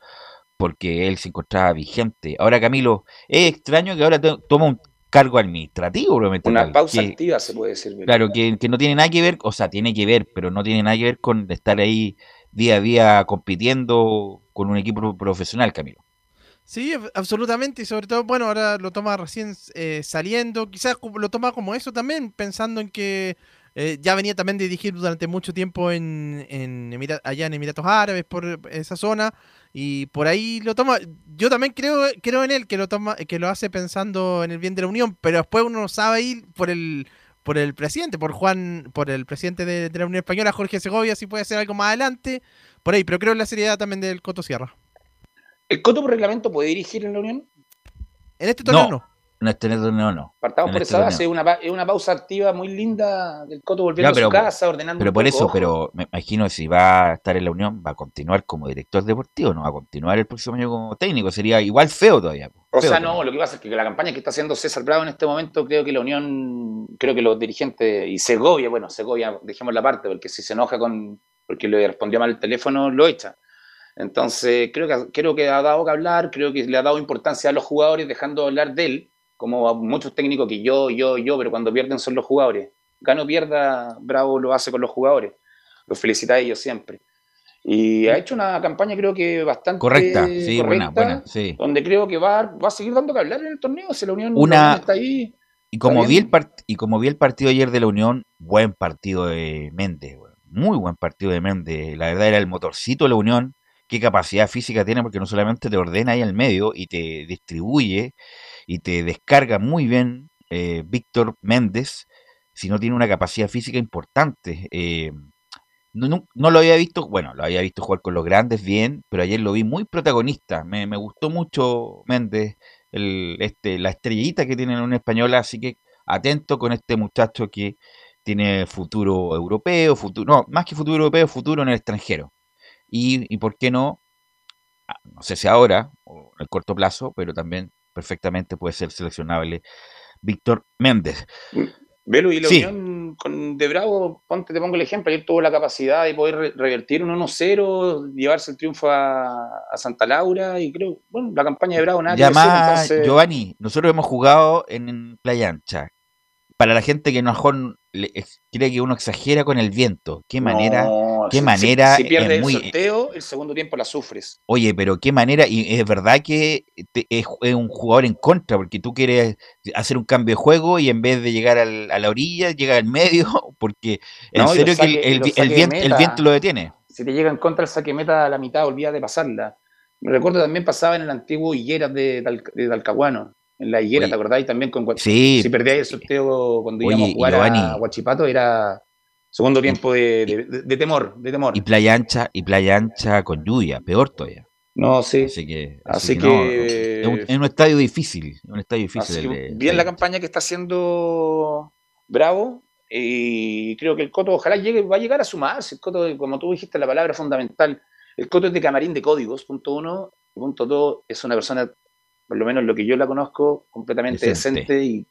porque él se encontraba vigente. Ahora, Camilo, es extraño que ahora toma un cargo administrativo, probablemente. Una pausa activa, se puede decir. Claro, que, que no tiene nada que ver, o sea, tiene que ver, pero no tiene nada que ver con estar ahí día a día compitiendo con un equipo profesional, Camilo. Sí, absolutamente, y sobre todo, bueno, ahora lo toma recién eh, saliendo, quizás lo toma como eso también, pensando en que eh, ya venía también de dirigir durante mucho tiempo en, en Emira, allá en Emiratos Árabes, por esa zona, y por ahí lo toma, yo también creo, creo en él que lo toma, que lo hace pensando en el bien de la Unión, pero después uno sabe ir por el por el presidente, por Juan, por el presidente de, de la Unión Española, Jorge Segovia, si puede hacer algo más adelante, por ahí, pero creo en la seriedad también del Coto Sierra. ¿El Coto por reglamento puede dirigir en la Unión? En este torneo no. no. En este torneo no. Partamos en por este esa base, es una, una pausa activa muy linda del Coto volviendo no, pero, a su casa, ordenando. Pero un por poco, eso, ojo. Pero me imagino que si va a estar en la Unión, va a continuar como director deportivo, no va a continuar el próximo año como técnico, sería igual feo todavía. Feo o sea, todavía. No, lo que pasa es que la campaña que está haciendo César Bravo en este momento, creo que la Unión, creo que los dirigentes y Segovia, bueno, Segovia, dejemos la parte, porque si se enoja con, porque le respondió mal el teléfono, lo echa. Entonces, creo que, creo que ha dado que hablar, creo que le ha dado importancia a los jugadores dejando hablar de él, como a muchos técnicos que yo, yo, yo, pero cuando pierden son los jugadores. Gano, pierda, Bravo lo hace con los jugadores. Los felicita a ellos siempre. Y ha hecho una campaña creo que bastante correcta, sí, correcta, buena, buena, sí. Donde creo que va, va a seguir dando que hablar en el torneo, si la Unión una... está ahí. Y como, vi el part... y como vi el partido ayer de la Unión, buen partido de Méndez, muy buen partido de Méndez. La verdad era el motorcito de la Unión. Qué capacidad física tiene, porque no solamente te ordena ahí al medio y te distribuye y te descarga muy bien eh, Víctor Méndez, sino tiene una capacidad física importante. Eh, no, no, no lo había visto, bueno, lo había visto jugar con los grandes bien, pero ayer lo vi muy protagonista. Me, me gustó mucho Méndez, el, este, la estrellita que tiene en una española, así que atento con este muchacho que tiene futuro europeo, futuro, no, más que futuro europeo, futuro en el extranjero. Y, y por qué no, no sé si ahora, o en el corto plazo, pero también perfectamente puede ser seleccionable Víctor Méndez. Belu, y la sí. Unión con de Bravo, ponte, te pongo el ejemplo, ayer tuvo la capacidad de poder re revertir un uno cero, llevarse el triunfo a, a Santa Laura, y creo, bueno, la campaña de Bravo nada que decir, entonces... Giovanni, nosotros hemos jugado en Playa Ancha. Para la gente que no cree que uno exagera con el viento, qué manera... No. Qué si, manera. Si, si pierdes el muy... sorteo, el segundo tiempo la sufres. Oye, pero qué manera. Y es verdad que te, es, es un jugador en contra, porque tú quieres hacer un cambio de juego y en vez de llegar al, a la orilla, llega al medio, porque en no, serio saque, que el, el, el, viento, el viento lo detiene. Si te llega en contra el saque meta a la mitad, olvídate de pasarla. Me recuerdo también pasaba en el antiguo Higueras de, Tal, de Talcahuano. En la Higuera, oye, ¿te acordás? Y también con sí, si perdías el sorteo cuando oye, íbamos a jugar Giovanni, a Guachipato, era. Segundo tiempo de, de, de, de temor, de temor. Y Playa Ancha, y Playa Ancha con lluvia, peor todavía. No, sí. Así que, así así que, que no, es, un, es un estadio difícil, un estadio difícil. Así el, bien el, la campaña que está haciendo Bravo, Y creo que el Coto ojalá llegue, va a llegar a sumarse. El Coto, como tú dijiste, la palabra fundamental. El Coto es de camarín de códigos, punto uno. Y punto dos, es una persona, por lo menos lo que yo la conozco, completamente decente. decente y,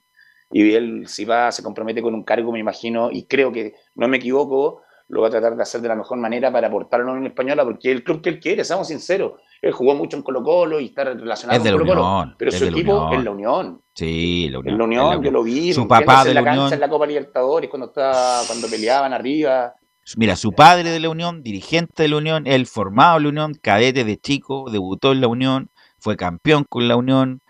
y él, si va, se compromete con un cargo, me imagino, y creo que, no me equivoco, lo va a tratar de hacer de la mejor manera para aportar a la Unión Española, porque es el club que él quiere, seamos sinceros. Él jugó mucho en Colo-Colo y está relacionado es con Colo-Colo, pero su equipo es la Unión. Sí, la Unión. En la Unión, yo lo vi. Su papá de la Unión. En la cancha, en la Copa Libertadores, cuando, estaba, cuando peleaban arriba. Mira, su padre de la Unión, dirigente de la Unión, él formado en la Unión, cadete de chico, debutó en la Unión, fue campeón con la Unión,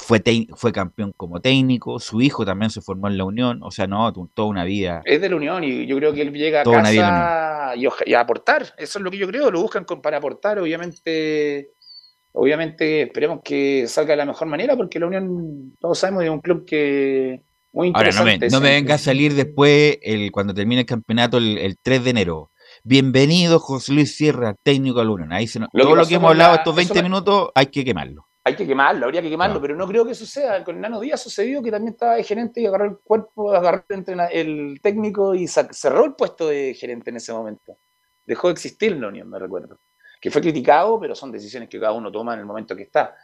fue, fue campeón como técnico, su hijo también se formó en la Unión, o sea, no, toda una vida. Es de la Unión y yo creo que él llega a casa y, y a aportar, eso es lo que yo creo, lo buscan con, para aportar, obviamente, obviamente esperemos que salga de la mejor manera, porque la Unión, todos sabemos, es un club que... Muy interesante. Ahora, no me, no me venga a salir después, el, cuando termine el campeonato, el, el tres de enero. Bienvenido, José Luis Sierra, técnico de la Unión. Ahí se nos, lo todo que lo que hemos hablado la, estos veinte me, minutos, hay que quemarlo. Hay que quemarlo, habría que quemarlo, no. pero no creo que suceda. Con Nano Díaz sucedió que también estaba de gerente y agarró el cuerpo, agarró el, el técnico y cerró el puesto de gerente en ese momento. Dejó de existir la Unión, me recuerdo. Que fue criticado, pero son decisiones que cada uno toma en el momento que está.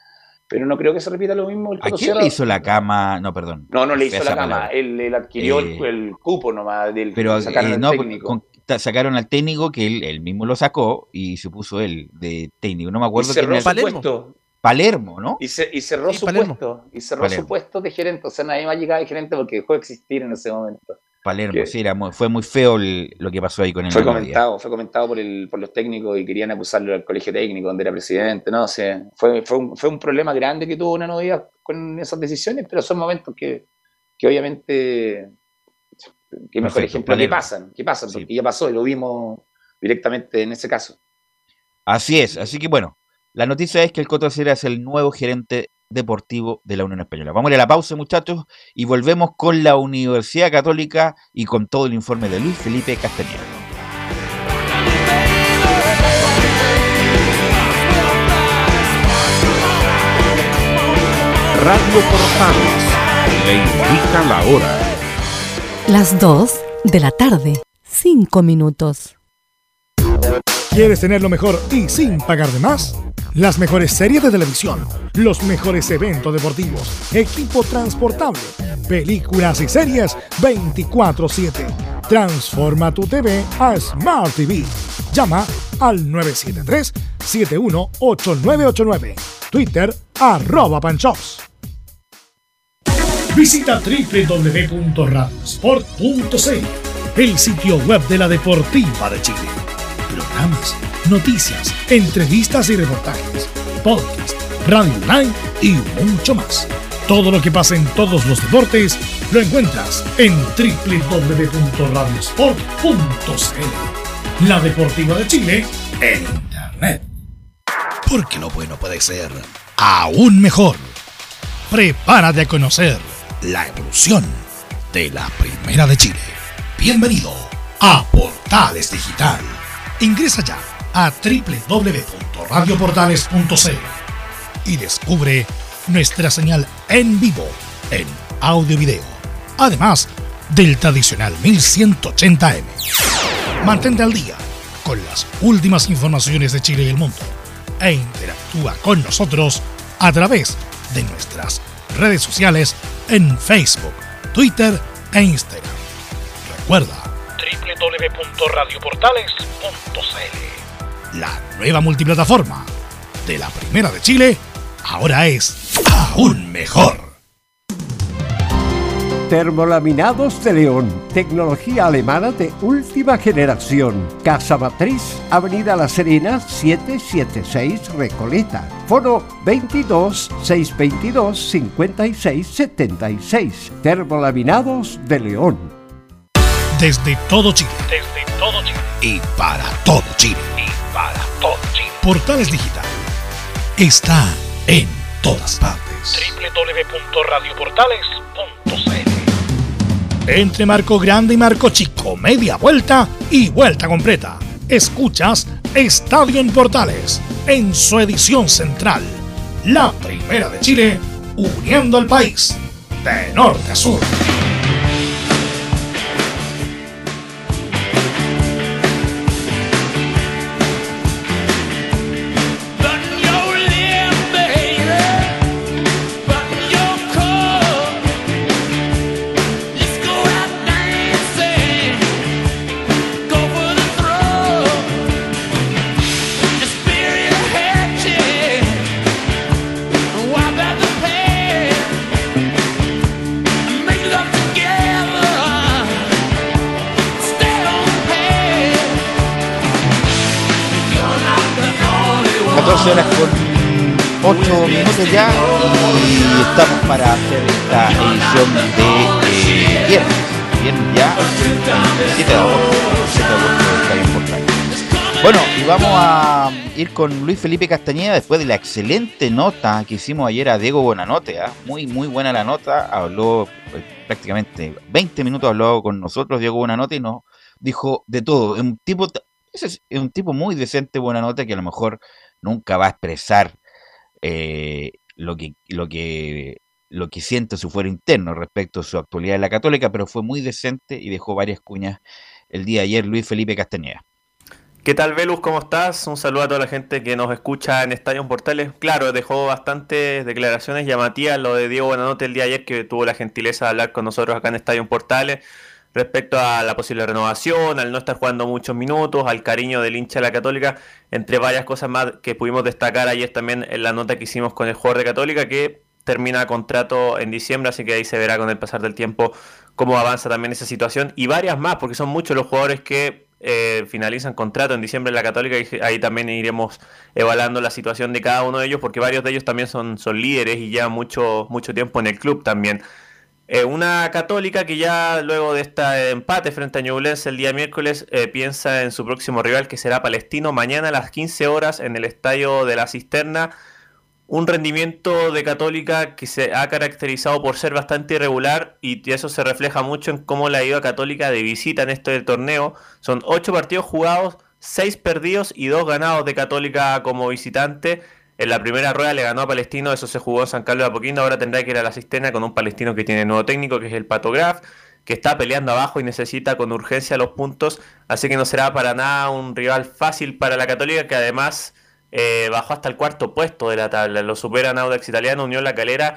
Pero no creo que se repita lo mismo. El ¿A quién le hizo la cama? No, perdón. No, no le hizo la palabra. cama. Él, él adquirió eh, el, el cupo nomás del pero, sacaron eh, al no, técnico. Con, sacaron al técnico que él, él mismo lo sacó y se puso él de técnico. No me acuerdo quién era. Palermo. Puesto. Palermo, ¿no? Y, se, y cerró sí, su Palermo. puesto. Y cerró Palermo. su puesto de gerente. O sea, nadie más llegaba de gerente porque dejó de existir en ese momento. Palermo, que, sí, era muy, fue muy feo el, lo que pasó ahí con el Fue comentado, día. fue comentado por, el, por los técnicos y querían acusarlo al colegio técnico donde era presidente, ¿no? O sea, fue, fue, un, fue un problema grande que tuvo Nano Díaz con esas decisiones, pero son momentos que, que obviamente, que mejor Perfecto, ejemplo, que pasan, que pasan, porque sí. ya pasó y lo vimos directamente en ese caso. Así es, así que bueno, la noticia es que el Coto Sierra es el nuevo gerente deportivo de la Unión Española. Vamos a ir a la pausa, muchachos, y volvemos con la Universidad Católica y con todo el informe de Luis Felipe Castañeda. Radio Portales le indica la hora. Las dos de la tarde, cinco minutos. ¿Quieres tener lo mejor y sin pagar de más? Las mejores series de televisión, los mejores eventos deportivos, equipo transportable, películas y series veinticuatro siete. Transforma tu T V a Smart T V. Llama al nueve siete tres, siete uno ocho nueve ocho nueve. Twitter, arroba Panchops. Visita doble u doble u doble u punto radiosport punto c l, el sitio web de la Deportiva de Chile. Programas, noticias, entrevistas y reportajes, podcast, radio online y mucho más. Todo lo que pasa en todos los deportes lo encuentras en doble u doble u doble u punto radiosport punto c l. La Deportiva de Chile en Internet. Porque lo bueno puede ser aún mejor. Prepárate a conocer la evolución de la Primera de Chile. Bienvenido a Portales Digital. Ingresa ya a doble u doble u doble u punto radioportales punto c l y descubre nuestra señal en vivo en audio y video, además del tradicional mil ciento ochenta eme. Mantente al día con las últimas informaciones de Chile y el mundo e interactúa con nosotros a través de nuestras redes sociales en Facebook, Twitter e Instagram. Recuerda doble u doble u doble u punto radioportales punto c l. La nueva multiplataforma de la Primera de Chile ahora es aún mejor. Termolaminados de León, tecnología alemana de última generación. Casa Matriz, Avenida La Serena, siete siete seis Recoleta. Fono veintidós, seiscientos veintidós, cincuenta y seis setenta y seis. Termolaminados de León. Desde todo Chile. Desde todo Chile. Y para todo Chile. Y para todo Chile. Portales Digital está en todas partes. doble u doble u doble u punto radioportales punto c l. Entre Marco Grande y Marco Chico, media vuelta y vuelta completa. Escuchas Estadio en Portales en su edición central. La Primera de Chile, uniendo al país de norte a sur. catorce horas con ocho minutos ya, y estamos para hacer esta edición de viernes, viernes ya, veintisiete de agosto, está bien por acá. Bueno, y vamos a ir con Luis Felipe Castañeda después de la excelente nota que hicimos ayer a Diego Bonanote, ¿eh? Muy muy buena la nota, habló pues, prácticamente veinte minutos habló con nosotros Diego Bonanote y nos dijo de todo. Es un tipo, es un tipo muy decente, Bonanote, que a lo mejor nunca va a expresar eh, lo que lo que lo que siente su fuero interno respecto a su actualidad en la Católica, pero fue muy decente y dejó varias cuñas el día de ayer Luis Felipe Castañeda. ¿Qué tal, Velus? ¿Cómo estás? Un saludo a toda la gente que nos escucha en Estadio Portales. Claro, dejó bastantes declaraciones llamativas lo de Diego Bonanote el día de ayer, que tuvo la gentileza de hablar con nosotros acá en Estadio Portales respecto a la posible renovación, al no estar jugando muchos minutos, al cariño del hincha de la Católica, entre varias cosas más que pudimos destacar ayer también en la nota que hicimos con el jugador de Católica, que termina contrato en diciembre, así que ahí se verá con el pasar del tiempo cómo avanza también esa situación, y varias más, porque son muchos los jugadores que Eh, finalizan contrato en diciembre en la Católica, y ahí también iremos evaluando la situación de cada uno de ellos, porque varios de ellos también son, son líderes y llevan mucho, mucho tiempo en el club también. Eh, una Católica que ya luego de este empate frente a Ñublense el día miércoles eh, piensa en su próximo rival, que será Palestino, mañana a las quince horas en el Estadio de la Cisterna. Un rendimiento de Católica que se ha caracterizado por ser bastante irregular, y eso se refleja mucho en cómo le ha ido a Católica de visita en este torneo. Son ocho partidos jugados, seis perdidos y dos ganados de Católica como visitante. En la primera rueda le ganó a Palestino, eso se jugó en San Carlos de Apoquindo. Ahora tendrá que ir a la Cisterna con un Palestino que tiene nuevo técnico, que es el Pato Graf, que está peleando abajo y necesita con urgencia los puntos. Así que no será para nada un rival fácil para la Católica, que además Eh, bajó hasta el cuarto puesto de la tabla. Lo superan Audax Italiano, Unión La Calera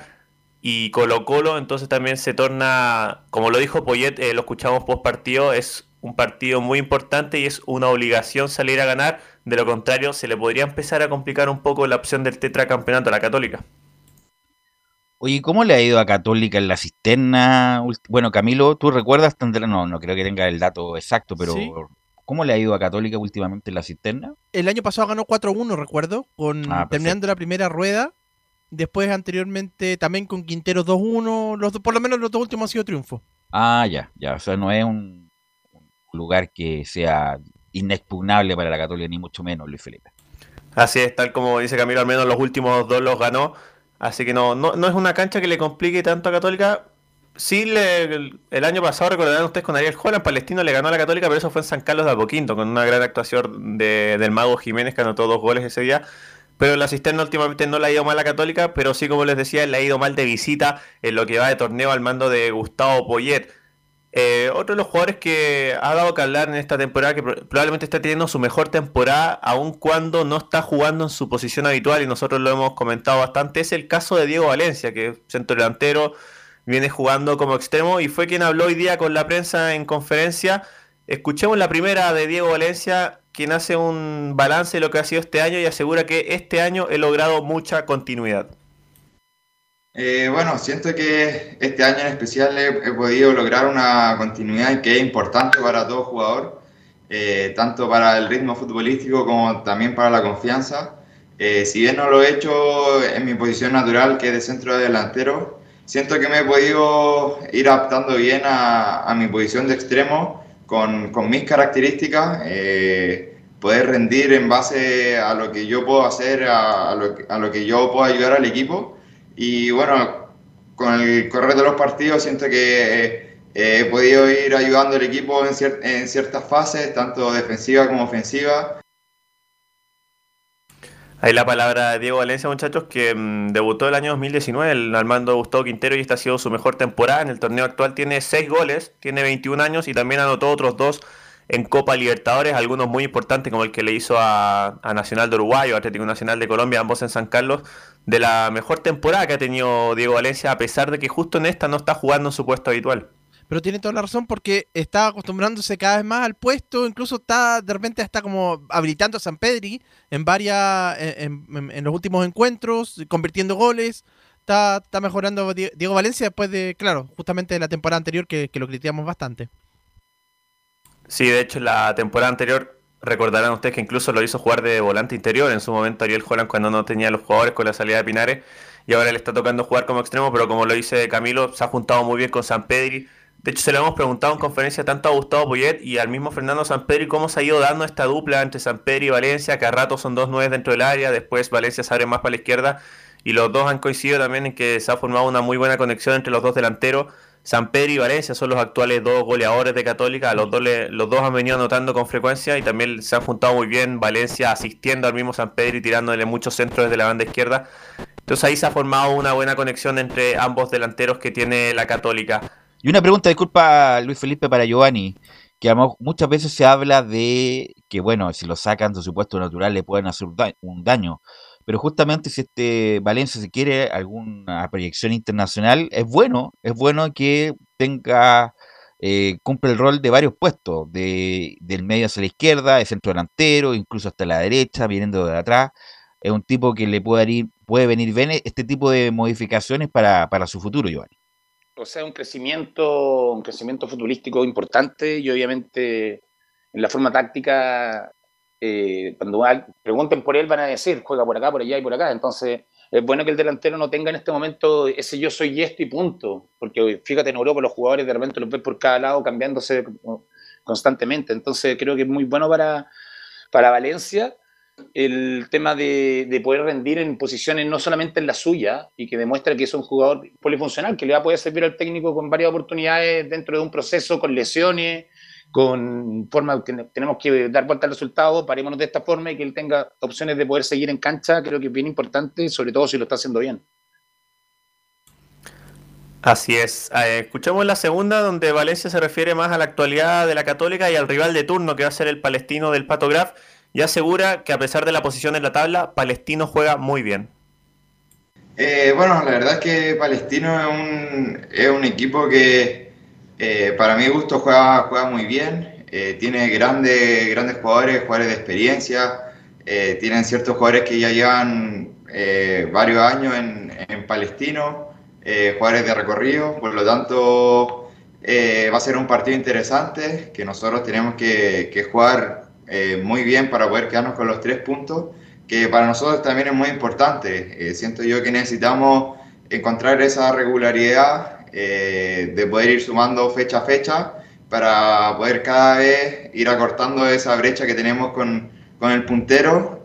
y Colo Colo. Entonces también se torna, como lo dijo Poyet, eh, lo escuchamos post partido, es un partido muy importante y es una obligación salir a ganar. De lo contrario, se le podría empezar a complicar un poco la opción del tetracampeonato a la Católica. Oye, ¿cómo le ha ido a Católica en la Cisterna? Bueno, Camilo, ¿tú recuerdas? No, no creo que tenga el dato exacto, pero ¿sí? ¿Cómo le ha ido a Católica últimamente en la Cisterna? El año pasado ganó cuatro uno, recuerdo, con ah, terminando la primera rueda. Después, anteriormente, también con Quintero dos uno. Los, por lo menos los dos últimos han sido triunfos. Ah, ya, ya. O sea, no es un, un lugar que sea inexpugnable para la Católica, ni mucho menos, Luis Felipe. Así es, tal como dice Camilo, al menos los últimos dos los ganó. Así que no, no, no es una cancha que le complique tanto a Católica. Sí, le, el año pasado, recordarán ustedes, con Ariel Holland, Palestino le ganó a la Católica, pero eso fue en San Carlos de Apoquindo, con una gran actuación de, del Mago Jiménez, que anotó dos goles ese día. Pero la Cisterna últimamente no le ha ido mal a la Católica, pero sí, como les decía, le ha ido mal de visita en lo que va de torneo al mando de Gustavo Poyet. Eh, otro de los jugadores que ha dado que hablar en esta temporada, que probablemente está teniendo su mejor temporada, aun cuando no está jugando en su posición habitual, y nosotros lo hemos comentado bastante, es el caso de Diego Valencia, que es centrodelantero, viene jugando como extremo, y fue quien habló hoy día con la prensa en conferencia. Escuchemos la primera de Diego Valencia, quien hace un balance de lo que ha sido este año y asegura que este año he logrado mucha continuidad. Eh, bueno, siento que este año en especial he, he podido lograr una continuidad que es importante para todo jugador, eh, tanto para el ritmo futbolístico como también para la confianza. Eh, si bien no lo he hecho en mi posición natural, que es de centro delantero, siento que me he podido ir adaptando bien a, a mi posición de extremo con, con mis características, eh, poder rendir en base a lo que yo puedo hacer, a, a, lo, a lo que yo puedo ayudar al equipo. Y bueno, con el correr de los partidos siento que eh, he podido ir ayudando al equipo en, cier- en ciertas fases, tanto defensiva como ofensiva. Ahí la palabra de Diego Valencia, muchachos, que mmm, debutó el año dos mil diecinueve el, al mando de Gustavo Quintero, y esta ha sido su mejor temporada. En el torneo actual tiene seis goles, tiene veintiún años y también anotó otros dos en Copa Libertadores, algunos muy importantes como el que le hizo a, a Nacional de Uruguay o Atlético Nacional de Colombia, ambos en San Carlos. De la mejor temporada que ha tenido Diego Valencia, a pesar de que justo en esta no está jugando en su puesto habitual. Pero tiene toda la razón, porque está acostumbrándose cada vez más al puesto, incluso está de repente está como habilitando a Zampedri en varias en, en, en los últimos encuentros, convirtiendo goles, está, está mejorando Diego Valencia después de, claro, justamente de la temporada anterior que, que lo criticamos bastante. Sí, de hecho la temporada anterior Recordarán ustedes que incluso lo hizo jugar de volante interior en su momento Ariel Holland cuando no tenía los jugadores con la salida de Pinares, y ahora le está tocando jugar como extremo, pero como lo dice Camilo, se ha juntado muy bien con Zampedri. De hecho, se lo hemos preguntado en conferencia tanto a Gustavo Poyet y al mismo Fernando Zampedri cómo se ha ido dando esta dupla entre Zampedri y Valencia, que a ratos son dos nueves dentro del área, después Valencia se abre más para la izquierda, y los dos han coincidido también en que se ha formado una muy buena conexión entre los dos delanteros. Zampedri y Valencia son los actuales dos goleadores de Católica, los dos, le, los dos han venido anotando con frecuencia y también se han juntado muy bien, Valencia asistiendo al mismo Zampedri, tirándole muchos centros desde la banda izquierda. Entonces ahí se ha formado una buena conexión entre ambos delanteros que tiene la Católica. Y una pregunta, disculpa Luis Felipe, para Giovanni, que muchas veces se habla de que, bueno, si lo sacan de su puesto natural le pueden hacer un daño. Pero justamente si este Valencia se quiere alguna proyección internacional, es bueno, es bueno que tenga, eh, cumple el rol de varios puestos, de, del medio hacia la izquierda, de centro delantero, incluso hasta la derecha, viniendo de atrás. Es un tipo que le puede, ir, puede venir bien este tipo de modificaciones para, para su futuro, Giovanni. O sea, un crecimiento, un crecimiento futbolístico importante y obviamente en la forma táctica. Eh, cuando pregunten por él van a decir juega por acá, por allá y por acá, entonces es bueno que el delantero no tenga en este momento ese yo soy esto y punto, porque fíjate en Europa los jugadores de repente los ves por cada lado cambiándose constantemente, entonces creo que es muy bueno para, para Valencia el tema de, de poder rendir en posiciones no solamente en la suya y que demuestra que es un jugador polifuncional que le va a poder servir al técnico con varias oportunidades dentro de un proceso, con lesiones, con forma que tenemos que dar vuelta al resultado, parémonos de esta forma y que él tenga opciones de poder seguir en cancha, creo que es bien importante, sobre todo si lo está haciendo bien. Así es. Eh, escuchamos la segunda, donde Valencia se refiere más a la actualidad de la Católica y al rival de turno, que va a ser el Palestino del Pato Graf, y asegura que a pesar de la posición en la tabla, Palestino juega muy bien. Eh, bueno, la verdad es que Palestino es un, es un equipo que Eh, para mi gusto juega, juega muy bien, eh, tiene grandes, grandes jugadores, jugadores de experiencia, eh, tienen ciertos jugadores que ya llevan eh, varios años en, en Palestino, eh, jugadores de recorrido, por lo tanto eh, va a ser un partido interesante que nosotros tenemos que, que jugar eh, muy bien para poder quedarnos con los tres puntos, que para nosotros también es muy importante. Eh, siento yo que necesitamos encontrar esa regularidad, Eh, de poder ir sumando fecha a fecha para poder cada vez ir acortando esa brecha que tenemos con, con el puntero.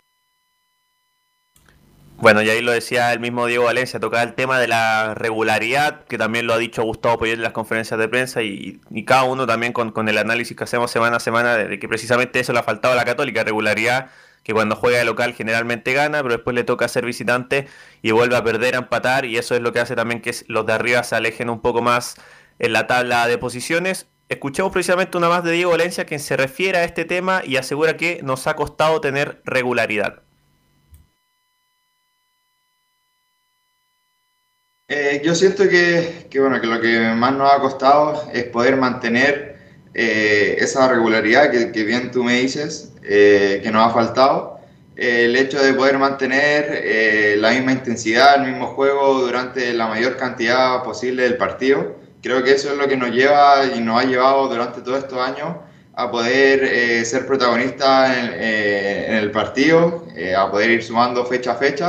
Bueno, y ahí lo decía el mismo Diego Valencia, tocaba el tema de la regularidad, que también lo ha dicho Gustavo Poyet en las conferencias de prensa, y, y cada uno también con, con el análisis que hacemos semana a semana de, de que precisamente eso le ha faltado a la Católica, regularidad, que cuando juega de local generalmente gana, pero después le toca ser visitante y vuelve a perder, a empatar, y eso es lo que hace también que los de arriba se alejen un poco más en la tabla de posiciones. Escuchemos precisamente una más de Diego Valencia, quien se refiere a este tema y asegura que nos ha costado tener regularidad. Eh, yo siento que, que, bueno, que lo que más nos ha costado es poder mantener Eh, esa regularidad que, que bien tú me dices, eh, que nos ha faltado, eh, el hecho de poder mantener eh, la misma intensidad, el mismo juego durante la mayor cantidad posible del partido. Creo que eso es lo que nos lleva y nos ha llevado durante todos estos años a poder eh, ser protagonistas en, eh, en el partido, eh, a poder ir sumando fecha a fecha,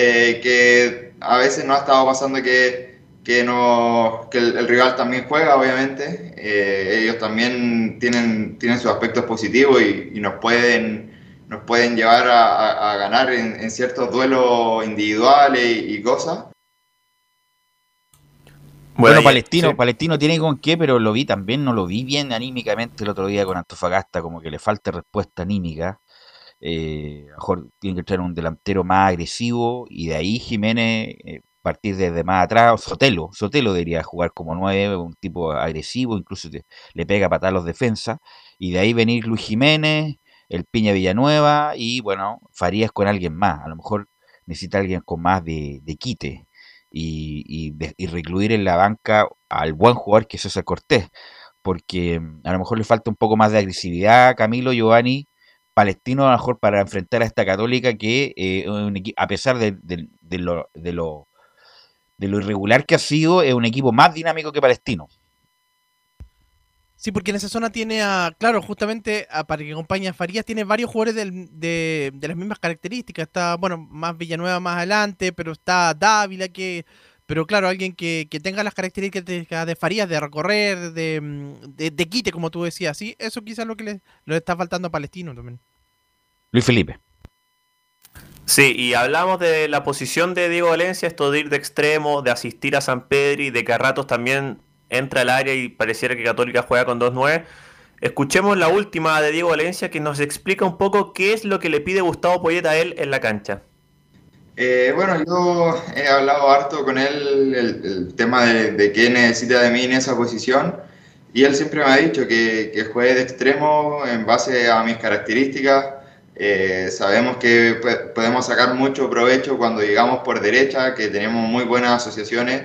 eh, que a veces no ha estado pasando que que, no, que el, el rival también juega, obviamente, eh, ellos también tienen, tienen sus aspectos positivos y, y nos, pueden, nos pueden llevar a, a, a ganar en, en ciertos duelos individuales y, y cosas. Bueno, bueno Palestino, sí. Palestino tiene con qué, pero lo vi también, no lo vi bien anímicamente el otro día con Antofagasta, como que le falta respuesta anímica. Eh, mejor tiene que traer un delantero más agresivo y de ahí Jiménez... Eh, partir desde más atrás, Sotelo, Sotelo debería jugar como nueve, un tipo agresivo, incluso te, le pega patada a los defensas, y de ahí venir Luis Jiménez, el Piña Villanueva, y bueno, Farías con alguien más, a lo mejor necesita alguien con más de, de quite, y, y, de, y recluir en la banca al buen jugador que es César Cortés, porque a lo mejor le falta un poco más de agresividad, Camilo, Giovanni, Palestino a lo mejor para enfrentar a esta Católica que, eh, un, a pesar de, de, de lo... De lo de lo irregular que ha sido, es un equipo más dinámico que Palestino. Sí, porque en esa zona tiene a, claro, justamente a, para que acompañe a Farías, tiene varios jugadores del, de, de las mismas características. Está, bueno, más Villanueva más adelante, pero está Dávila, que, pero claro, alguien que, que tenga las características de Farías, de recorrer, de, de, de quite, como tú decías, ¿sí? Eso quizás es lo que le, le está faltando a Palestino también. Luis Felipe. Sí, y hablamos de la posición de Diego Valencia, esto de ir de extremo, de asistir a Zampedri, de que a ratos también entra al área y pareciera que Católica juega con dos nueve. Escuchemos la última de Diego Valencia, que nos explica un poco qué es lo que le pide Gustavo Poyet a él en la cancha. Eh, bueno, yo he hablado harto con él el, el tema de, de qué necesita de mí en esa posición, y él siempre me ha dicho que, que juegue de extremo en base a mis características. Eh, sabemos que podemos sacar mucho provecho cuando llegamos por derecha, que tenemos muy buenas asociaciones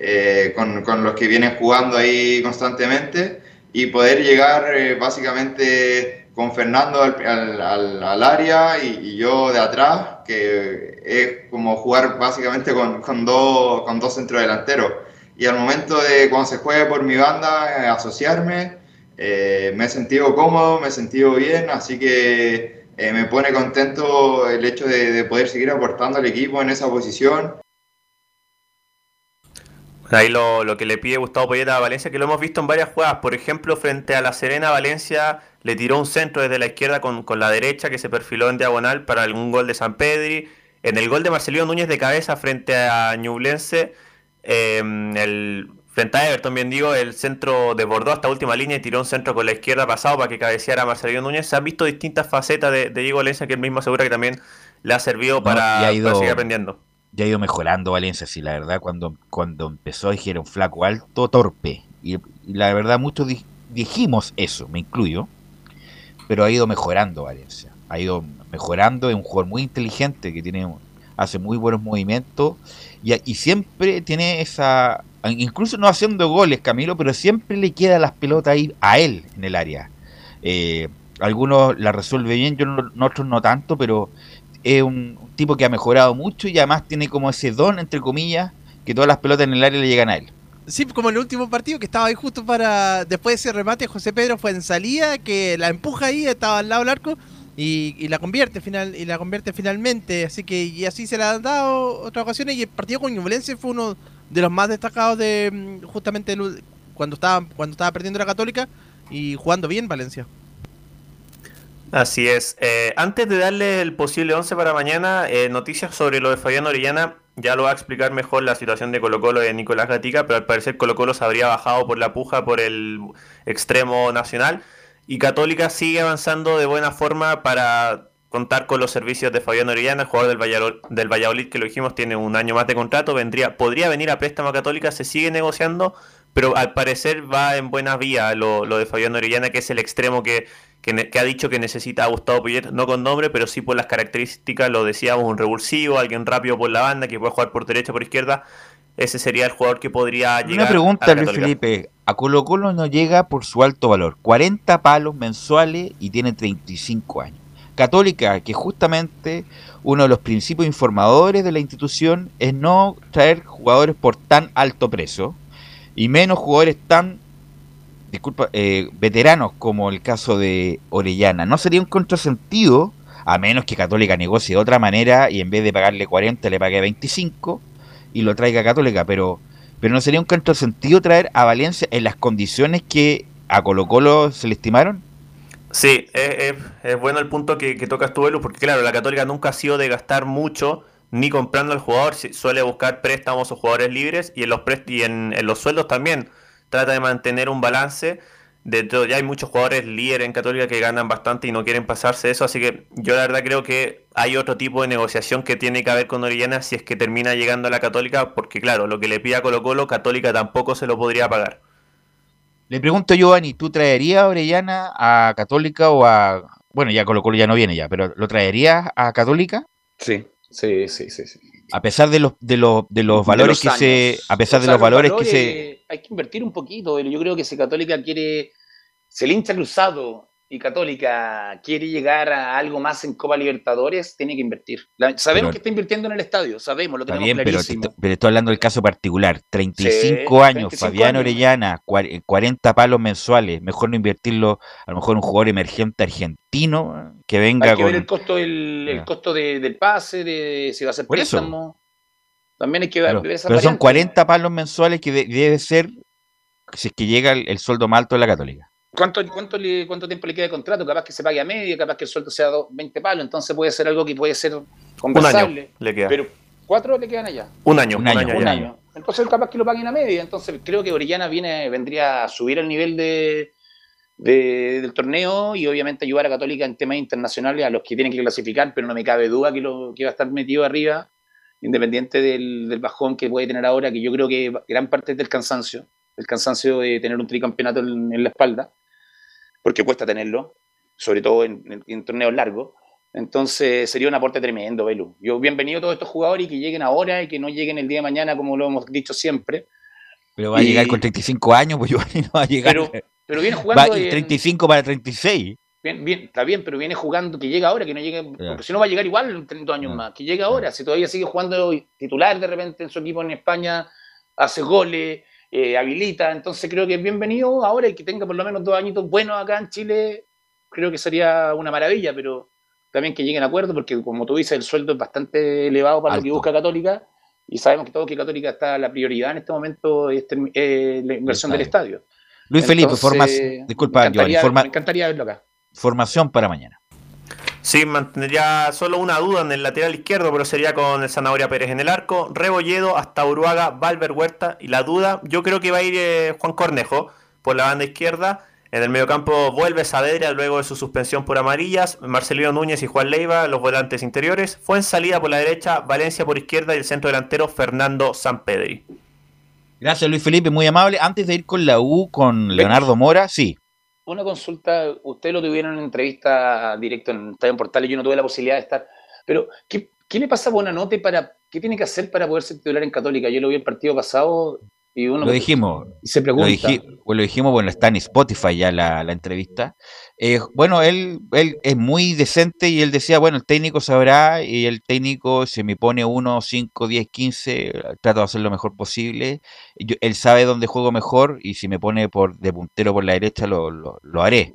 eh, con, con los que vienen jugando ahí constantemente, y poder llegar eh, básicamente con Fernando al, al, al, al área y, y yo de atrás, que es como jugar básicamente con, con dos con dos centrodelanteros, y al momento de cuando se juegue por mi banda eh, asociarme, eh, me he sentido cómodo, me he sentido bien, así que Eh, me pone contento el hecho de, de poder seguir aportando al equipo en esa posición. Ahí lo, lo que le pide Gustavo Poyet a Valencia, que lo hemos visto en varias jugadas. Por ejemplo, frente a La Serena, Valencia le tiró un centro desde la izquierda con, con la derecha, que se perfiló en diagonal para algún gol de Zampedri. En el gol de Marcelino Núñez de cabeza frente a Ñublense, eh, el, frente a Everton, bien digo, el centro desbordó hasta última línea y tiró un centro con la izquierda pasado para que cabeceara Marcelino Núñez. Se han visto distintas facetas de, de Diego Valencia, que él mismo asegura que también le ha servido no, para, ha ido, para seguir aprendiendo. Ya ha ido mejorando Valencia, sí, la verdad. Cuando, cuando empezó dije era un flaco alto, torpe. Y, y la verdad muchos di, dijimos eso, me incluyo. Pero ha ido mejorando Valencia. Ha ido mejorando, es un jugador muy inteligente que tiene, hace muy buenos movimientos. Y, y siempre tiene esa... Incluso no haciendo goles, Camilo, pero siempre le quedan las pelotas ahí a él en el área. Eh, algunos la resuelve bien, yo no, otros no tanto, pero es un tipo que ha mejorado mucho y además tiene como ese don, entre comillas, que todas las pelotas en el área le llegan a él. Sí, como en el último partido que estaba ahí justo para... Después de ese remate, José Pedro fue en salida, que la empuja ahí, estaba al lado del arco y, y la convierte final y la convierte finalmente. Así que y así se le han dado otras ocasiones, y el partido con Ñublense fue uno... de los más destacados de justamente cuando estaba cuando estaba perdiendo la Católica y jugando bien Valencia. Así es. Eh, antes de darle el posible once para mañana, eh, noticias sobre lo de Fabián Orellana. Ya lo va a explicar mejor la situación de Colo-Colo de Nicolás Gatica, pero al parecer Colo-Colo se habría bajado por la puja por el extremo nacional, y Católica sigue avanzando de buena forma para contar con los servicios de Fabián Orellana, jugador del Valladolid, del Valladolid, que lo dijimos, tiene un año más de contrato, vendría, podría venir a préstamo a Católica, se sigue negociando, pero al parecer va en buena vía lo, lo de Fabián Orellana, que es el extremo que, que, que ha dicho que necesita a Gustavo Poyet, no con nombre, pero sí por las características, lo decíamos, un revulsivo, alguien rápido por la banda, que puede jugar por derecha o por izquierda, ese sería el jugador que podría llegar. Una pregunta, a la Luis Católica. Felipe, a Colo Colo no llega por su alto valor, cuarenta palos mensuales y tiene treinta y cinco años. Católica, que justamente uno de los principios informadores de la institución es no traer jugadores por tan alto precio, y menos jugadores tan disculpa, eh, veteranos como el caso de Orellana. No sería un contrasentido, a menos que Católica negocie de otra manera y en vez de pagarle cuarenta le pague veinticinco y lo traiga a Católica, pero, pero no sería un contrasentido traer a Valencia en las condiciones que a Colo Colo se le estimaron. Sí, es, es, es bueno el punto que, que tocas tú, Belu, porque claro, la Católica nunca ha sido de gastar mucho ni comprando al jugador, suele buscar préstamos o jugadores libres, y en los prest y en, en los sueldos también trata de mantener un balance de todo. Ya hay muchos jugadores líderes en Católica que ganan bastante y no quieren pasarse eso, así que yo la verdad creo que hay otro tipo de negociación que tiene que haber con Orellana si es que termina llegando a la Católica, porque claro, lo que le pida Colo-Colo, Católica tampoco se lo podría pagar. Le pregunto, Giovanni, ¿tú traerías a Orellana a Católica o a... Bueno, ya Colo Colo ya no viene ya, pero ¿lo traerías a Católica? Sí, sí, sí, sí. sí. A pesar de los, de los, de los valores de los que años. se... A pesar o sea, de los, los valores, valores que se... Hay que invertir un poquito. Yo creo que si Católica quiere... Se le hincha cruzado y Católica quiere llegar a algo más en Copa Libertadores, tiene que invertir. La, sabemos pero, que está invirtiendo en el estadio, sabemos, lo tenemos bien, clarísimo. Pero, pero estoy hablando del caso particular, treinta y cinco sí, años, treinta y cinco Fabián años. Orellana, cuarenta palos mensuales, mejor no invertirlo, a lo mejor un jugador emergente argentino que venga. Hay que con... ver el costo, el, el costo de, del pase, de si va a ser préstamo. También hay que ver, claro, ver esa Pero variante. Son cuarenta palos mensuales que de, debe ser, si es que llega el, el sueldo más alto de la Católica. ¿Cuánto, cuánto, le, ¿Cuánto tiempo le queda de contrato? Capaz que se pague a media, capaz que el sueldo sea dos, veinte palos, entonces puede ser algo que puede ser conversable. Un año le queda. Pero cuatro le quedan allá. Un año. Un, un, año, año, un año. año. Entonces capaz que lo paguen a media, entonces creo que Orellana viene, vendría a subir el nivel de, de, del torneo y obviamente ayudar a Católica en temas internacionales a los que tienen que clasificar, pero no me cabe duda que, lo, que va a estar metido arriba, independiente del, del bajón que puede tener ahora, que yo creo que gran parte es del cansancio, el cansancio de tener un tricampeonato en, en la espalda, porque cuesta tenerlo, sobre todo en, en, en torneos largos. Entonces sería un aporte tremendo, Belu. Yo bienvenido a todos estos jugadores y que lleguen ahora y que no lleguen el día de mañana, como lo hemos dicho siempre. Pero va a y, llegar con treinta y cinco años, pues Giovanni no va a llegar. Pero, pero viene jugando... Va de treinta y cinco en, para treinta y seis. Bien, bien, está bien, pero viene jugando, que llega ahora, que no llegue... Yeah. Porque si no va a llegar igual treinta años yeah. más, que llega ahora. Yeah. Si todavía sigue jugando titular de repente en su equipo en España, hace goles... Eh, habilita, entonces creo que es bienvenido ahora y que tenga por lo menos dos añitos buenos acá en Chile, creo que sería una maravilla, pero también que lleguen a acuerdo, porque como tú dices, el sueldo es bastante elevado para Alto. Lo que busca Católica, y sabemos que todos que Católica está la prioridad en este momento es eh, la inversión del estadio. Luis entonces, Felipe, formas, disculpa, me encantaría, Giovanni, forma, me encantaría verlo acá. Formación para mañana. Sí, mantendría solo una duda en el lateral izquierdo, pero sería con el Zanahoria Pérez en el arco, Rebolledo, hasta Uruaga, Valver Huerta, y la duda, yo creo que va a ir eh, Juan Cornejo por la banda izquierda, en el mediocampo vuelve Saavedra luego de su suspensión por amarillas, Marcelino Núñez y Juan Leiva, los volantes interiores, fue en salida por la derecha, Valencia por izquierda y el centro delantero Fernando Zampedri. Gracias Luis Felipe, muy amable. Antes de ir con la U, con Leonardo Mora, sí. Una consulta, ustedes lo tuvieron en entrevista directo en Estadio Portales, yo no tuve la posibilidad de estar, pero ¿qué, qué le pasa a Buonanotte para, qué tiene que hacer para poder ser titular en Católica? Yo lo vi el partido pasado y uno... Lo dijimos, se pregunta. Lo, dij, lo dijimos, bueno, está en Spotify ya la, la entrevista. Eh, bueno, él, él es muy decente y él decía, bueno, el técnico sabrá y el técnico se me pone uno, cinco, diez, quince, trato de hacer lo mejor posible. Yo, él sabe dónde juego mejor y si me pone por de puntero por la derecha lo, lo, lo haré.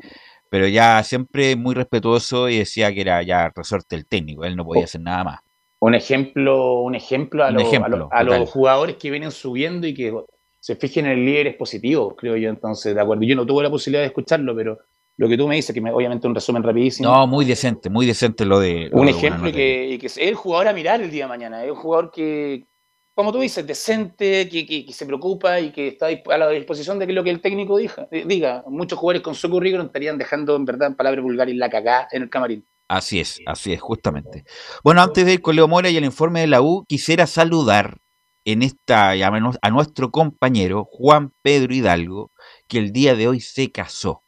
Pero ya siempre muy respetuoso y decía que era ya resorte el técnico, él no podía hacer nada más. Un ejemplo, un ejemplo a, un lo, ejemplo, a, lo, a los jugadores que vienen subiendo y que se fijen en el líder es positivo, creo yo, entonces, de acuerdo. Yo no tuve la posibilidad de escucharlo, pero lo que tú me dices, que me, obviamente un resumen rapidísimo. No, muy decente, muy decente lo de... Lo un de ejemplo que, y que es el jugador a mirar el día de mañana, es un jugador que, como tú dices, decente, que, que, que se preocupa y que está a la disposición de que lo que el técnico diga. diga. Muchos jugadores con su currículum estarían dejando, en verdad, en palabras vulgares, la cagá en el camarín. Así es, así es, justamente. Bueno, antes de ir con Leo Mora y el informe de la U, quisiera saludar en esta, a nuestro compañero Juan Pedro Hidalgo, que el día de hoy se casó.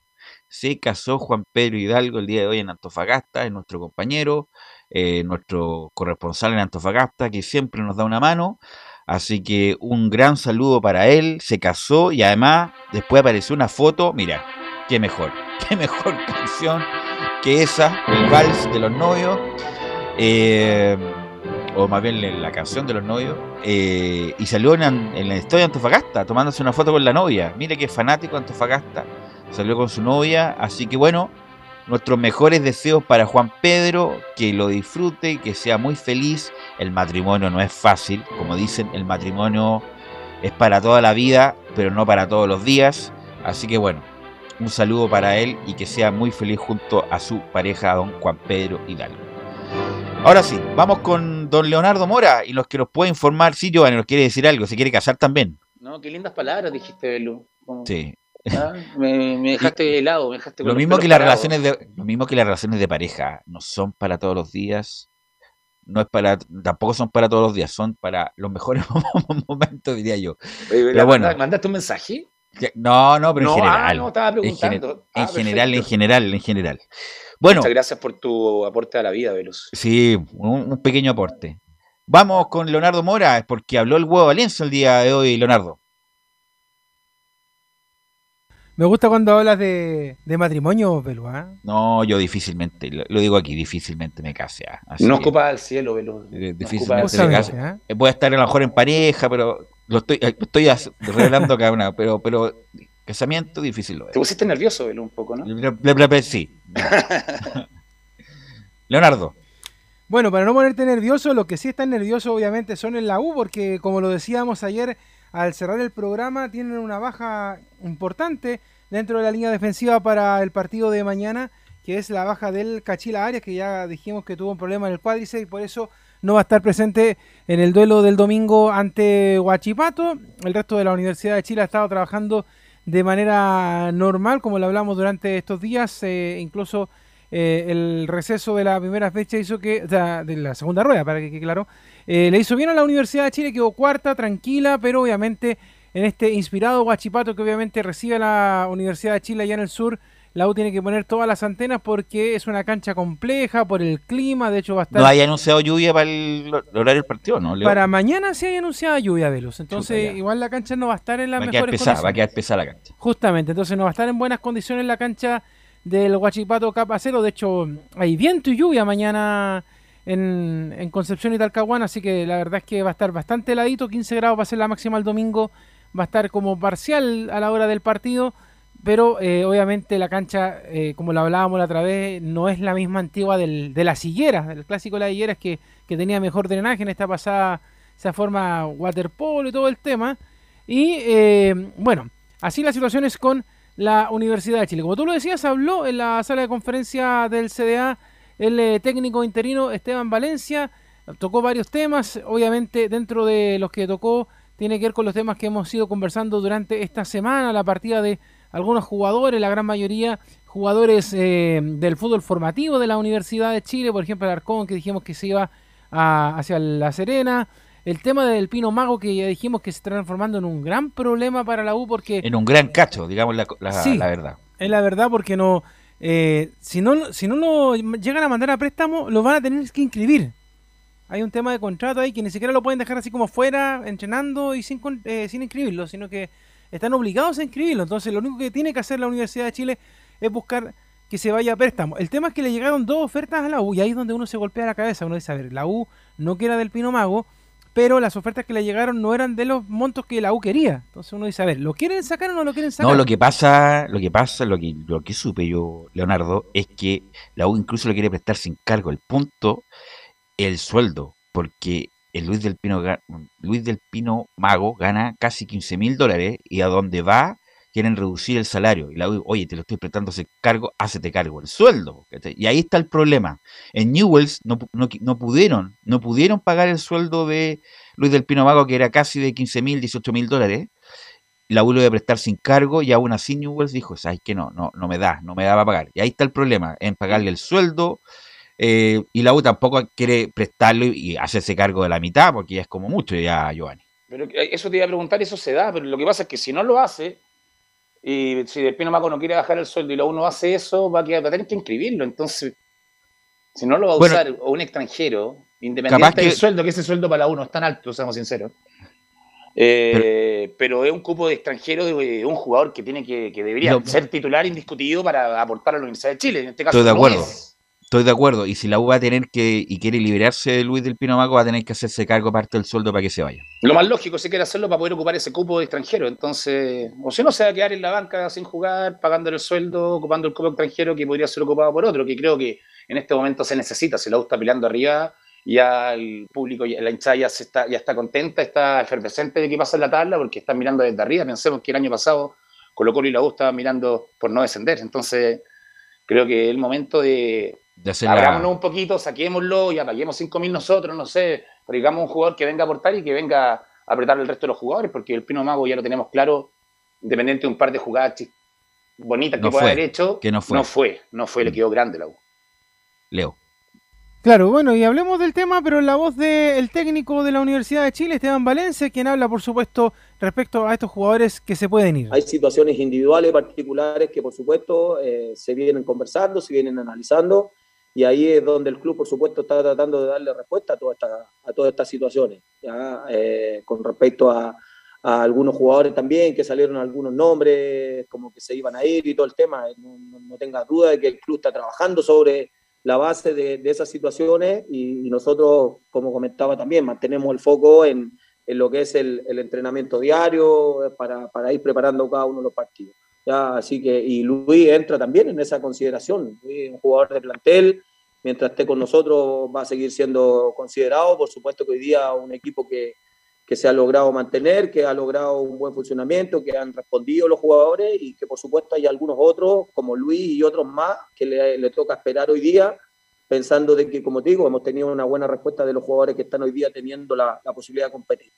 Se casó Juan Pedro Hidalgo el día de hoy en Antofagasta, es nuestro compañero, eh, nuestro corresponsal en Antofagasta, que siempre nos da una mano. Así que un gran saludo para él, se casó y además después apareció una foto, mira, qué mejor, qué mejor canción que esa, el vals de los novios, eh, o más bien la canción de los novios, eh, y salió en, en la historia de Antofagasta, tomándose una foto con la novia. Mire qué fanático Antofagasta, salió con su novia, así que bueno, nuestros mejores deseos para Juan Pedro, que lo disfrute, que sea muy feliz. El matrimonio no es fácil, como dicen, el matrimonio es para toda la vida, pero no para todos los días, así que bueno, un saludo para él y que sea muy feliz junto a su pareja, don Juan Pedro Hidalgo. Ahora sí, vamos con don Leonardo Mora y los que nos puede informar. Sí, Giovanni, nos quiere decir algo, se quiere casar también. No, qué lindas palabras dijiste, Belu. Como... Sí. Ah, me, me dejaste helado, me dejaste con lo mismo que las relaciones de, lo mismo que las relaciones de pareja, no son para todos los días, no es para, tampoco son para todos los días, son para los mejores momentos, diría yo. Oye, pero bueno. ¿Mandaste un mensaje? No, no, pero no, en general. Ah, no, estaba preguntando. En, gener, ah, en general, en general, en general. Bueno. Muchas gracias por tu aporte a la vida, Velus. Sí, un, un pequeño aporte. Vamos con Leonardo Mora, porque habló el Huevo Valencia el día de hoy, Leonardo. Me gusta cuando hablas de, de matrimonio, Belu, ¿eh? No, yo difícilmente, lo, lo digo aquí, difícilmente me case. ¿Eh? Así no escupas al cielo, Belu. Difícilmente me case. ¿Eh? Voy a estar a lo mejor en pareja, pero lo estoy, estoy revelando acá una, pero, pero casamiento difícil lo es. Te pusiste nervioso, Belu, un poco, ¿no? Le, le, le, sí. Leonardo. Bueno, para no ponerte nervioso, los que sí están nerviosos obviamente son en la U, porque como lo decíamos ayer, al cerrar el programa tienen una baja importante dentro de la línea defensiva para el partido de mañana, que es la baja del Cachila Arias, que ya dijimos que tuvo un problema en el cuádriceps y por eso no va a estar presente en el duelo del domingo ante Guachipato. El resto de la Universidad de Chile ha estado trabajando de manera normal, como lo hablamos durante estos días, eh, incluso... Eh, el receso de la primera fecha hizo que, o sea, de la segunda rueda, para que quede claro, eh, le hizo bien a la Universidad de Chile, quedó cuarta, tranquila, pero obviamente en este inspirado Guachipato que obviamente recibe a la Universidad de Chile allá en el sur, la U tiene que poner todas las antenas porque es una cancha compleja por el clima, de hecho va a estar... No hay anunciado lluvia para el horario del partido, ¿no, Leo? Para mañana sí hay anunciada lluvia, Velus, entonces Chuta, igual la cancha no va a estar en las mejores pesada, condiciones. Va a quedar pesada la cancha. Justamente, entonces no va a estar en buenas condiciones la cancha del Guachipato Capacero. De hecho hay viento y lluvia mañana en, en Concepción y Talcahuano, así que la verdad es que va a estar bastante heladito, quince grados va a ser la máxima el domingo, va a estar como parcial a la hora del partido, pero eh, obviamente la cancha, eh, como lo hablábamos la otra vez, no es la misma antigua del, de las higueras, del clásico de las higueras que, que tenía mejor drenaje en esta pasada esa forma waterpolo y todo el tema, y eh, bueno, así la situación es con la Universidad de Chile. Como tú lo decías, habló en la sala de conferencia del C D A el eh, técnico interino Esteban Valencia, tocó varios temas, obviamente dentro de los que tocó tiene que ver con los temas que hemos ido conversando durante esta semana, la partida de algunos jugadores, la gran mayoría jugadores eh, del fútbol formativo de la Universidad de Chile, por ejemplo el Arcón, que dijimos que se iba a, hacia La Serena. El tema del Pino Mago, que ya dijimos que se está transformando en un gran problema para la U, porque... En un gran cacho, digamos la, la, sí, la verdad. Es la verdad, porque no, eh, si no si no lo llegan a mandar a préstamo, lo van a tener que inscribir. Hay un tema de contrato ahí que ni siquiera lo pueden dejar así como fuera, entrenando y sin, eh, sin inscribirlo, sino que están obligados a inscribirlo. Entonces lo único que tiene que hacer la Universidad de Chile es buscar que se vaya a préstamo. El tema es que le llegaron dos ofertas a la U, y ahí es donde uno se golpea la cabeza. Uno dice, a ver, la U no quiere del Pino Mago, pero las ofertas que le llegaron no eran de los montos que la U quería. Entonces uno dice, a ver, ¿lo quieren sacar o no lo quieren sacar? No, lo que pasa, lo que pasa, lo que, lo que supe yo, Leonardo, es que la U incluso lo quiere prestar sin cargo. El punto, el sueldo, porque el Luis del Pino, Luis del Pino Mago gana casi quince mil dólares y a donde va quieren reducir el salario. Y la U, oye, te lo estoy prestando sin cargo, hácete cargo el sueldo. Y ahí está el problema. En Newell's no, no, no pudieron, no pudieron pagar el sueldo de Luis del Pino Mago, que era casi de quince mil, dieciocho mil dólares. La U lo iba a prestar sin cargo y aún así Newell's dijo, ¿sabes qué? No, no, no me da, no me da para pagar. Y ahí está el problema, en pagarle el sueldo. Eh, y la U tampoco quiere prestarlo y hacerse cargo de la mitad, porque ya es como mucho ya, Giovanni. Pero eso te iba a preguntar, eso se da, pero lo que pasa es que si no lo hace... Y si el Pino Mago no quiere bajar el sueldo y la U no hace eso, va a, quedar, va a tener que inscribirlo. Entonces, si no lo va a usar, bueno, o un extranjero, independiente del que... sueldo, que ese sueldo para la U no es tan alto, seamos sinceros, eh, pero... pero es un cupo de extranjero, de un jugador que tiene que, que debería no. ser titular indiscutido para aportar a la Universidad de Chile. En este caso, estoy de acuerdo. No es. Estoy de acuerdo. Y si la U va a tener que, y quiere liberarse de Luis del Pino Mago, va a tener que hacerse cargo parte del sueldo para que se vaya. Lo más lógico, si quiere hacerlo, para poder ocupar ese cupo de extranjero. Entonces, o si no, se va a quedar en la banca sin jugar, pagándole el sueldo, ocupando el cupo extranjero que podría ser ocupado por otro, que creo que en este momento se necesita. Si la U está peleando arriba, ya el público, ya, la hinchada ya, se está, ya está contenta, está efervescente de que pasa en la tabla, porque están mirando desde arriba. Pensemos que el año pasado Colo Colo y la U estaban mirando por no descender. Entonces, creo que es el momento de... abrámonos la... un poquito, saquémoslo y apaguemos cinco mil nosotros, no sé, traigamos un jugador que venga a aportar y que venga a apretar el resto de los jugadores, porque el Pino Mago ya lo tenemos claro, independiente de un par de jugadas bonitas no que pueda haber hecho, que no fue, no fue, no fue, le quedó grande la U. Leo. Claro, bueno, y hablemos del tema, pero en la voz del técnico de la Universidad de Chile, Esteban Valencia, quien habla, por supuesto, respecto a estos jugadores que se pueden ir. Hay situaciones individuales, particulares, que por supuesto eh, se vienen conversando, se vienen analizando, y ahí es donde el club, por supuesto, está tratando de darle respuesta a, toda esta, a todas estas situaciones, ¿ya? Eh, con respecto a, a algunos jugadores también, que salieron algunos nombres, como que se iban a ir y todo el tema. No, no, no tengas duda de que el club está trabajando sobre la base de, de esas situaciones y, y nosotros, como comentaba también, mantenemos el foco en, en lo que es el, el entrenamiento diario para, para ir preparando cada uno de los partidos. Ya, así que, y Luis entra también en esa consideración. Luis es un jugador de plantel, mientras esté con nosotros va a seguir siendo considerado. Por supuesto que hoy día un equipo que, que se ha logrado mantener, que ha logrado un buen funcionamiento, que han respondido los jugadores y que por supuesto hay algunos otros, como Luis y otros más, que le, le toca esperar hoy día, pensando de que, como te digo, hemos tenido una buena respuesta de los jugadores que están hoy día teniendo la, la posibilidad de competir.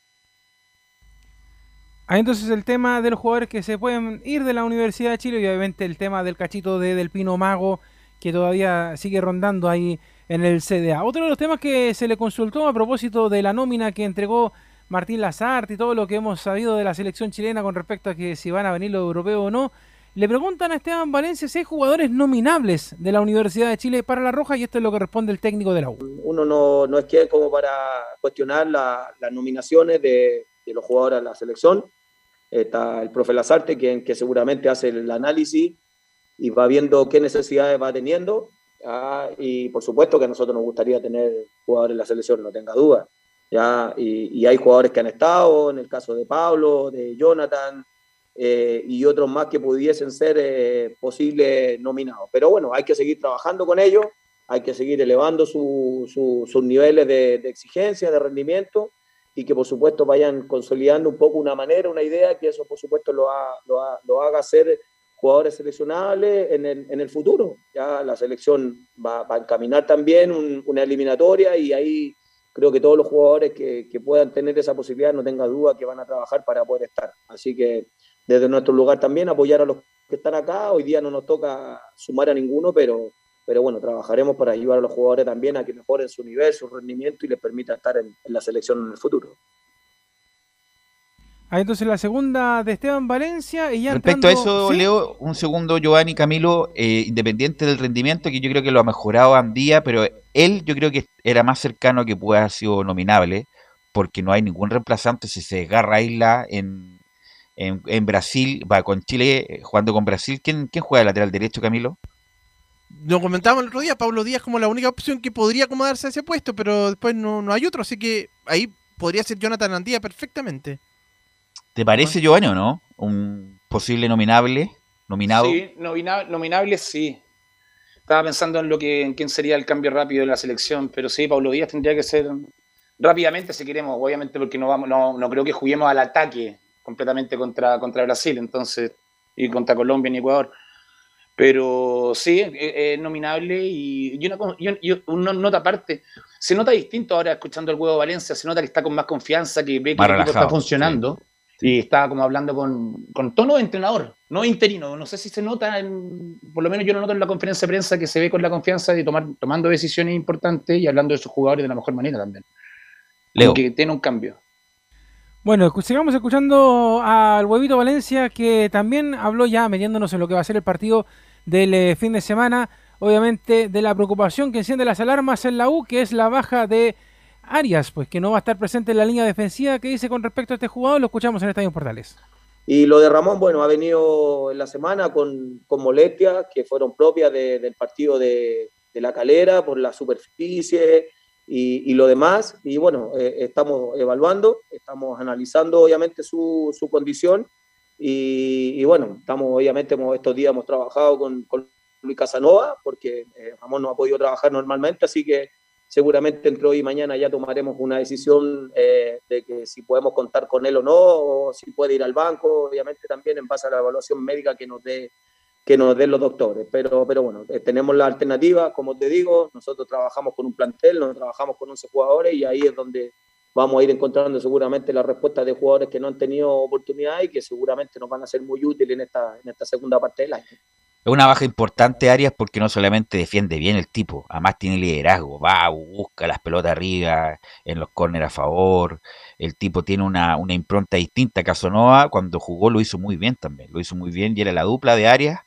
Ahí entonces el tema de los jugadores que se pueden ir de la Universidad de Chile y obviamente el tema del cachito de Del Pino Mago, que todavía sigue rondando ahí en el C D A. Otro de los temas que se le consultó a propósito de la nómina que entregó Martín Lazarte y todo lo que hemos sabido de la selección chilena con respecto a que si van a venir los europeos o no, le preguntan a Esteban Valencia si hay jugadores nominables de la Universidad de Chile para la Roja, y esto es lo que responde el técnico de la U. Uno no, no es que como para cuestionar la, las nominaciones de, de los jugadores a la selección. Está el profe Lazarte, quien que seguramente hace el análisis y va viendo qué necesidades va teniendo. Ah, y por supuesto que a nosotros nos gustaría tener jugadores en la selección, no tenga duda. Ya, y, y hay jugadores que han estado, en el caso de Pablo, de Jonathan, eh, y otros más que pudiesen ser eh, posibles nominados. Pero bueno, hay que seguir trabajando con ellos, hay que seguir elevando su, su, sus niveles de, de exigencia, de rendimiento, y que por supuesto vayan consolidando un poco una manera, una idea, que eso por supuesto lo, ha, lo, ha, lo haga ser jugadores seleccionables en el, en el futuro. Ya la selección va, va a encaminar también un, una eliminatoria, y ahí creo que todos los jugadores que, que puedan tener esa posibilidad, no tenga duda que van a trabajar para poder estar. Así que desde nuestro lugar también apoyar a los que están acá. Hoy día no nos toca sumar a ninguno, pero, pero bueno, trabajaremos para ayudar a los jugadores también a que mejoren su nivel, su rendimiento y les permita estar en, en la selección en el futuro. Ahí entonces la segunda de Esteban Valencia. Y ya respecto entrando a eso, ¿sí? Leo, un segundo, Giovanni Camilo, eh, independiente del rendimiento, que yo creo que lo ha mejorado Andía, pero él yo creo que era más cercano a que pueda haber sido nominable, porque no hay ningún reemplazante. Si se desgarra Isla en, en, en Brasil, va con Chile, jugando con Brasil. ¿Quién, quién juega de lateral derecho, Camilo? Lo comentábamos el otro día, Pablo Díaz como la única opción que podría acomodarse a ese puesto, pero después no, no hay otro, así que ahí podría ser Jonathan Andía perfectamente. ¿Te parece, Giovanni, o no? ¿Un posible nominable? ¿Nominado? Sí, nomina, nominable sí. Estaba pensando en lo que en quién sería el cambio rápido de la selección, pero sí, Pablo Díaz tendría que ser rápidamente si queremos, obviamente, porque no vamos, no, no creo que juguemos al ataque completamente contra, contra Brasil, entonces, y contra Colombia y Ecuador. Pero sí, es eh, eh, nominable, y, y, una, y, y una nota aparte. Se nota distinto ahora escuchando al Huevo Valencia, se nota que está con más confianza, que ve que el equipo está funcionando. Sí. Y estaba como hablando con, con tono de entrenador, no interino. No sé si se nota, en, por lo menos yo lo noto en la conferencia de prensa, que se ve con la confianza de tomar tomando decisiones importantes y hablando de sus jugadores de la mejor manera también. Leo. Que tiene un cambio. Bueno, sigamos escuchando al Huevito Valencia, que también habló ya metiéndonos en lo que va a ser el partido del eh, fin de semana. Obviamente de la preocupación que enciende las alarmas en la U, que es la baja de Arias, pues que no va a estar presente en la línea defensiva. ¿Qué dice con respecto a este jugador? Lo escuchamos en Estadio Portales. Y lo de Ramón, bueno, ha venido en la semana con, con molestias que fueron propias de, del partido de, de La Calera, por la superficie y, y lo demás. Y bueno, eh, estamos evaluando, estamos analizando obviamente su, su condición. Y, y bueno, estamos obviamente hemos, estos días hemos trabajado con, con Luis Casanova, porque eh, Ramón no ha podido trabajar normalmente, así que seguramente entre hoy y mañana ya tomaremos una decisión eh, de que si podemos contar con él o no, o si puede ir al banco, obviamente también en base a la evaluación médica que nos dé, que nos den los doctores. Pero, pero bueno, eh, tenemos la alternativa, como te digo, nosotros trabajamos con un plantel, nosotros trabajamos con once jugadores, y ahí es donde vamos a ir encontrando seguramente las respuestas de jugadores que no han tenido oportunidad y que seguramente nos van a ser muy útiles en esta, en esta segunda parte del año. Es una baja importante Arias, porque no solamente defiende bien el tipo, además tiene liderazgo, va, busca las pelotas arriba, en los córneres a favor. El tipo tiene una, una impronta distinta. Casanova cuando jugó lo hizo muy bien también, lo hizo muy bien y era la dupla de Arias.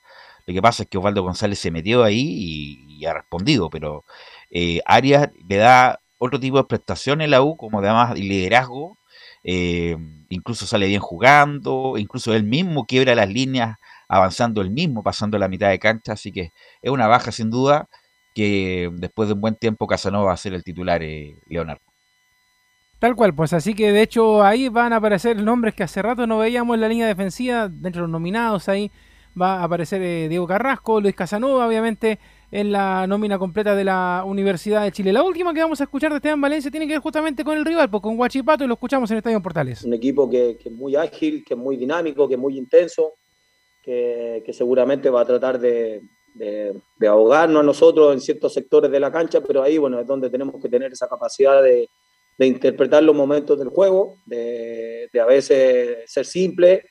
Lo que pasa es que Osvaldo González se metió ahí y, y ha respondido, pero eh, Arias le da otro tipo de prestación en la U, como además liderazgo, eh, incluso sale bien jugando, incluso él mismo quiebra las líneas avanzando él mismo, pasando la mitad de cancha, así que es una baja sin duda que después de un buen tiempo Casanova va a ser el titular, eh, Leonardo. Tal cual, pues así que de hecho ahí van a aparecer nombres que hace rato no veíamos en la línea defensiva, dentro de los nominados ahí va a aparecer eh, Diego Carrasco, Luis Casanova obviamente en la nómina completa de la Universidad de Chile. La última que vamos a escuchar de Esteban Valencia tiene que ver justamente con el rival, pues con Guachipato, y lo escuchamos en Estadio Portales. Un equipo que, que es muy ágil, que es muy dinámico, que es muy intenso, que, que seguramente va a tratar de, de, de ahogarnos a nosotros en ciertos sectores de la cancha, pero ahí bueno es donde tenemos que tener esa capacidad de de interpretar los momentos del juego, de, de a veces ser simple,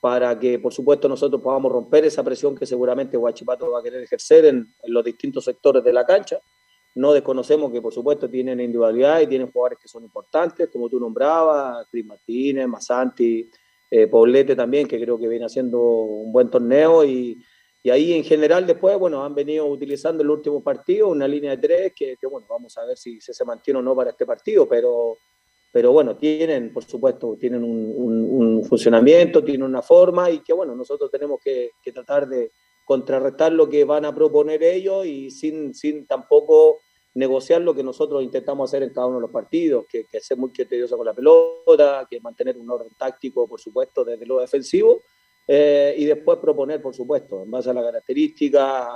para que por supuesto nosotros podamos romper esa presión que seguramente Guachipato va a querer ejercer en, en los distintos sectores de la cancha. No desconocemos que por supuesto tienen individualidad y tienen jugadores que son importantes, como tú nombrabas, Cris Martínez, Masanti, eh, Poblete también, que creo que viene haciendo un buen torneo, y, y ahí en general después, bueno, han venido utilizando el último partido, una línea de tres, que, que bueno, vamos a ver si se, se mantiene o no para este partido, pero... Pero bueno, tienen, por supuesto, tienen un, un, un funcionamiento, tienen una forma, y que bueno, nosotros tenemos que, que tratar de contrarrestar lo que van a proponer ellos, y sin, sin tampoco negociar lo que nosotros intentamos hacer en cada uno de los partidos, que, que ser muy criterioso con la pelota, que mantener un orden táctico, por supuesto, desde lo defensivo, eh, y después proponer, por supuesto, en base a la característica,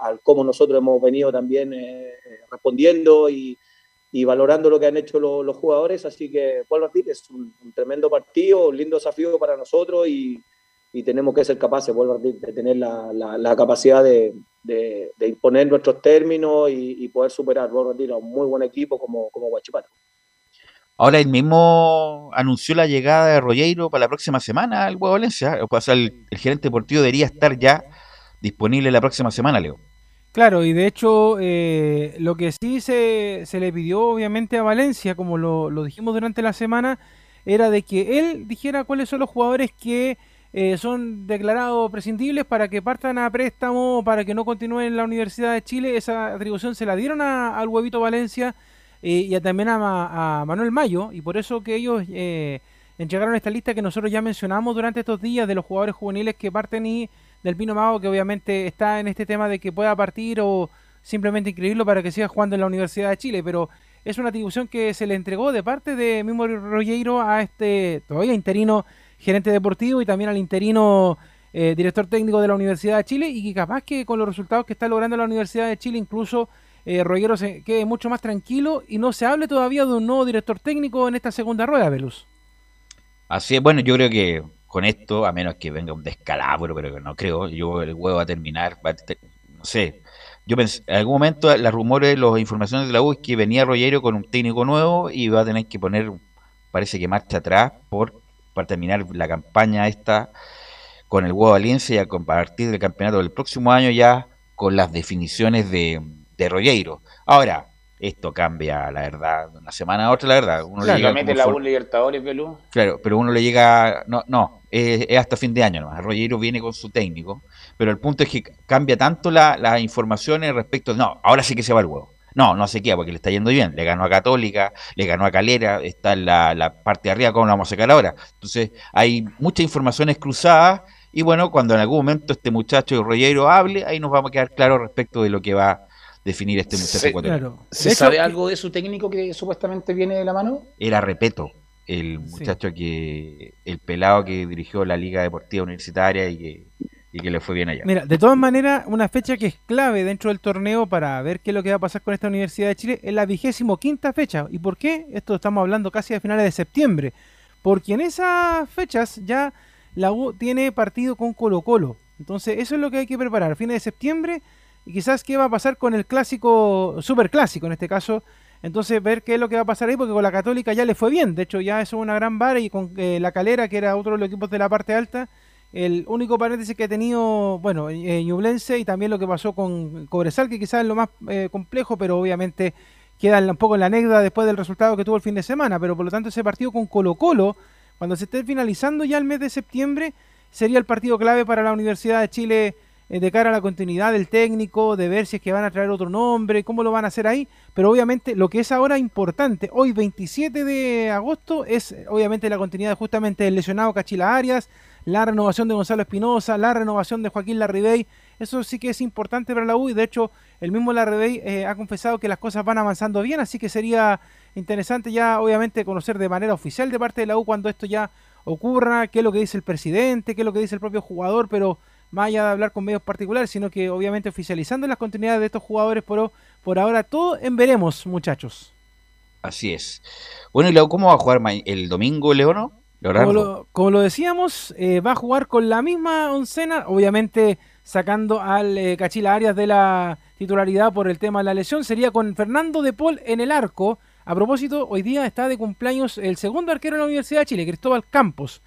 al cómo nosotros hemos venido también eh, respondiendo y y valorando lo que han hecho los, los jugadores, así que vuelvo a decir, es un, un tremendo partido, un lindo desafío para nosotros, y, y tenemos que ser capaces, vuelvo a decir, de tener la, la, la capacidad de, de, de imponer nuestros términos y, y poder superar, vuelvo a decir, a un muy buen equipo como, como Guachipato. Ahora, él mismo anunció la llegada de Rogueiro para la próxima semana al Diego Valencia, o sea, el, el gerente deportivo debería estar ya disponible la próxima semana, Leo. Claro, y de hecho eh, lo que sí se, se le pidió obviamente a Valencia, como lo, lo dijimos durante la semana, era de que él dijera cuáles son los jugadores que eh, son declarados prescindibles para que partan a préstamo, para que no continúen en la Universidad de Chile. Esa atribución se la dieron a, al Huevito Valencia eh, y a, también a, a Manuel Mayo, y por eso que ellos eh, entregaron esta lista que nosotros ya mencionamos durante estos días de los jugadores juveniles que parten, y del Pino Mago, que obviamente está en este tema de que pueda partir o simplemente inscribirlo para que siga jugando en la Universidad de Chile, pero es una atribución que se le entregó de parte de mismo Rogueiro a este todavía interino gerente deportivo, y también al interino eh, director técnico de la Universidad de Chile, y que capaz que con los resultados que está logrando la Universidad de Chile, incluso eh, Rogueiro se quede mucho más tranquilo y no se hable todavía de un nuevo director técnico en esta segunda rueda, Veluz. Así es, bueno, yo creo que con esto, a menos que venga un descalabro, pero no creo, yo el huevo va a terminar, va a ter no sé, yo pensé, en algún momento las rumores, las informaciones de la U es que venía Rogueiro con un técnico nuevo y va a tener que poner, parece que marcha atrás, por para terminar la campaña esta con el huevo Valencia, y a partir del campeonato del próximo año ya con las definiciones de, de Rogueiro. Ahora, esto cambia, la verdad, de una semana a otra, la verdad. Uno claro, le llega la U Libertadores, Pelú. Claro, pero uno le llega... No, no es, es hasta fin de año nomás. Rogueiro viene con su técnico, pero el punto es que cambia tanto las la informaciones respecto... No, ahora sí que se va el huevo. No, no se queda porque le está yendo bien. Le ganó a Católica, le ganó a Calera, está en la, la parte de arriba, ¿cómo lo vamos a sacar ahora? Entonces, hay muchas informaciones cruzadas y bueno, cuando en algún momento este muchacho Rogueiro hable, ahí nos vamos a quedar claros respecto de lo que va... definir este muchacho ecuatoriano. Claro. ¿Se hecho, sabe algo de su técnico que supuestamente viene de la mano? Era Repeto, el muchacho sí. que el pelado que dirigió la Liga Deportiva Universitaria y que, y que le fue bien allá. Mira, de todas maneras, una fecha que es clave dentro del torneo para ver qué es lo que va a pasar con esta Universidad de Chile es la vigésimo quinta fecha. ¿Y por qué? Esto estamos hablando casi a finales de septiembre. Porque en esas fechas ya la U tiene partido con Colo Colo. Entonces eso es lo que hay que preparar. A fines de septiembre... y quizás qué va a pasar con el clásico, superclásico en este caso, entonces ver qué es lo que va a pasar ahí, porque con la Católica ya le fue bien, de hecho ya es una gran vara, y con eh, la Calera, que era otro de los equipos de la parte alta, el único paréntesis que ha tenido, bueno, eh, Ñublense, y también lo que pasó con Cobresal, que quizás es lo más eh, complejo, pero obviamente queda un poco en la anécdota después del resultado que tuvo el fin de semana, pero por lo tanto ese partido con Colo Colo, cuando se esté finalizando ya el mes de septiembre, sería el partido clave para la Universidad de Chile eh, de cara a la continuidad del técnico, de ver si es que van a traer otro nombre, cómo lo van a hacer ahí, pero obviamente lo que es ahora importante, hoy veintisiete de agosto, es obviamente la continuidad justamente del lesionado Cachila Arias, la renovación de Gonzalo Espinosa, la renovación de Joaquín Larribey. Eso sí que es importante para la U, y de hecho el mismo Larribey eh, ha confesado que las cosas van avanzando bien, así que sería interesante ya obviamente conocer de manera oficial de parte de la U cuando esto ya ocurra, qué es lo que dice el presidente, qué es lo que dice el propio jugador, pero más allá de hablar con medios particulares, sino que obviamente oficializando las continuidades de estos jugadores, pero por ahora todo en veremos, muchachos. Así es. Bueno, y luego, ¿cómo va a jugar el domingo, Leono? Como lo, como lo decíamos, eh, va a jugar con la misma oncena, obviamente sacando al eh, Cachila Arias de la titularidad por el tema de la lesión, sería con Fernando de Paul en el arco. A propósito, hoy día está de cumpleaños el segundo arquero de la Universidad de Chile, Cristóbal Campos.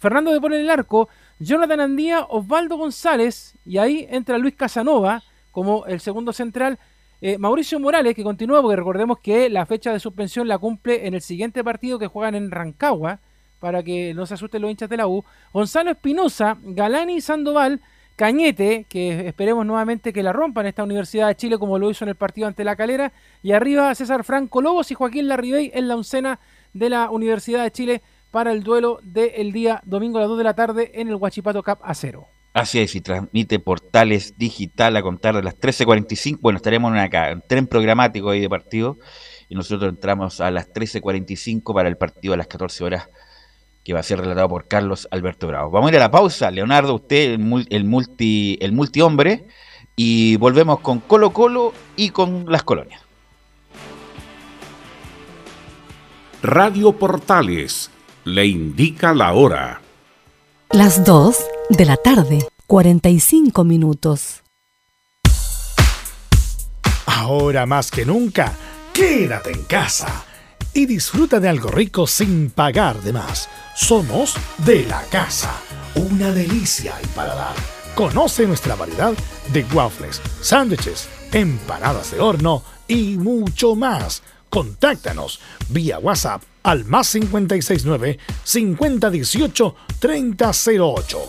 Fernando de Paul en el arco, Jonathan Andía, Osvaldo González, y ahí entra Luis Casanova como el segundo central. Eh, Mauricio Morales, que continúa, porque recordemos que la fecha de suspensión la cumple en el siguiente partido que juegan en Rancagua, para que no se asusten los hinchas de la U. Gonzalo Espinosa, Galani Sandoval, Cañete, que esperemos nuevamente que la rompan esta Universidad de Chile como lo hizo en el partido ante La Calera, y arriba César Franco Lobos y Joaquín Larribey en la oncena de la Universidad de Chile para el duelo del día domingo a las dos de la tarde en el Guachipato Cup A cero. Así es, y transmite Portales Digital a contar de las trece cuarenta y cinco. Bueno, estaremos en acá, en tren programático ahí de partido, y nosotros entramos a las trece cuarenta y cinco para el partido a las catorce horas. Que va a ser relatado por Carlos Alberto Bravo. Vamos a ir a la pausa, Leonardo, usted, el multi, el multihombre, y volvemos con Colo Colo y con las colonias. Radio Portales le indica la hora. Las dos de la tarde, cuarenta y cinco minutos. Ahora más que nunca, quédate en casa y disfruta de algo rico sin pagar de más. Somos de la casa, una delicia al paladar. Conoce nuestra variedad de waffles, sándwiches, empanadas de horno y mucho más. Contáctanos vía WhatsApp al más cinco seis nueve, cinco cero uno ocho, tres cero cero ocho.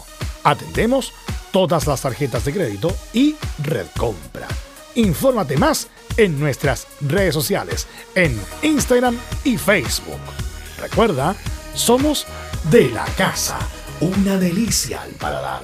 Atendemos todas las tarjetas de crédito y Red Compra. Infórmate más en nuestras redes sociales, en Instagram y Facebook. Recuerda, somos de la casa, una delicia al paladar.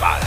Para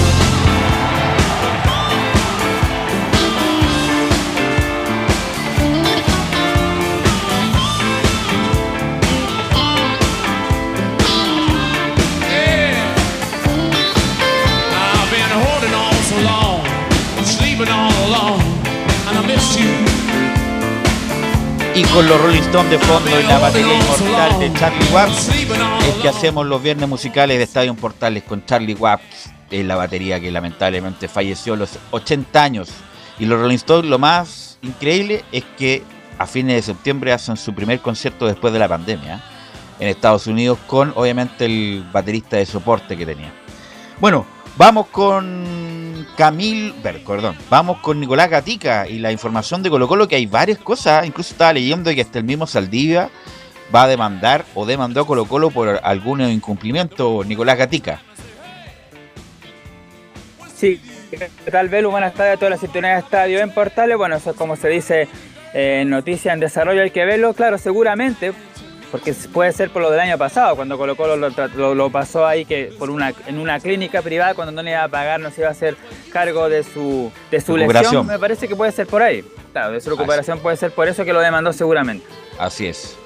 Y con los Rolling Stones de fondo y la batería inmortal de Charlie Watts, que hacemos los viernes musicales de Estadio Portales con Charlie Watts, en la batería que lamentablemente falleció a los ochenta años. Y los Rolling Stones, lo más increíble es que a fines de septiembre hacen su primer concierto después de la pandemia en Estados Unidos, con obviamente el baterista de soporte que tenía. Bueno, vamos con Camil, perdón, vamos con Nicolás Gatica y la información de Colo Colo, que hay varias cosas. Incluso estaba leyendo que hasta el mismo Saldivia va a demandar o demandó a Colo Colo por algún incumplimiento. Nicolás Gatica. Sí, ¿qué tal, Belu? Buenas tardes a todas las sintonías de Estadio en Portales. Bueno, eso es como se dice, eh, noticia en desarrollo, hay que verlo. Claro, seguramente, porque puede ser por lo del año pasado, cuando Colo Colo lo, lo, lo pasó ahí, que por una, en una clínica privada, cuando no le iba a pagar, no se iba a hacer cargo de su, de su lesión. Me parece que puede ser por ahí. Claro, de su recuperación puede ser por eso que lo demandó seguramente. Así es.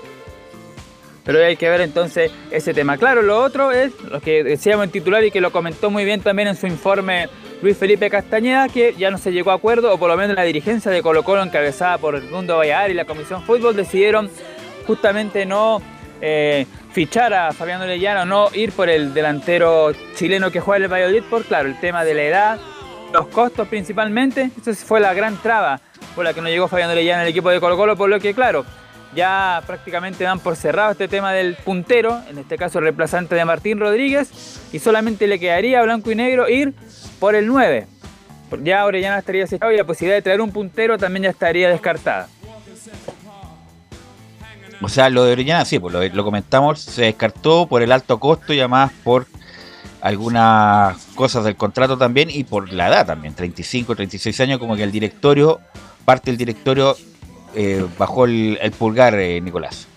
Pero hay que ver entonces ese tema. Claro, lo otro es lo que decíamos en titular y que lo comentó muy bien también en su informe Luis Felipe Castañeda, que ya no se llegó a acuerdo, o por lo menos la dirigencia de Colo Colo encabezada por Edmundo Valladares y la Comisión Fútbol decidieron justamente no eh, fichar a Fabián Orellana, no ir por el delantero chileno que juega en el Valladolid por, claro, el tema de la edad, los costos principalmente. Esa fue la gran traba por la que no llegó Fabián Orellana al equipo de Colo Colo, por lo que, claro, ya prácticamente dan por cerrado este tema del puntero, en este caso el reemplazante de Martín Rodríguez, y solamente le quedaría a Blanco y Negro ir por el nueve. Ya Orellana estaría fichado y la posibilidad de traer un puntero también ya estaría descartada. O sea, lo de Orellana, sí, pues lo, lo comentamos, se descartó por el alto costo y además por algunas cosas del contrato también y por la edad también, treinta y cinco, treinta y seis años, como que el directorio, parte del directorio... Eh, bajó el, el pulgar, eh, Nicolás.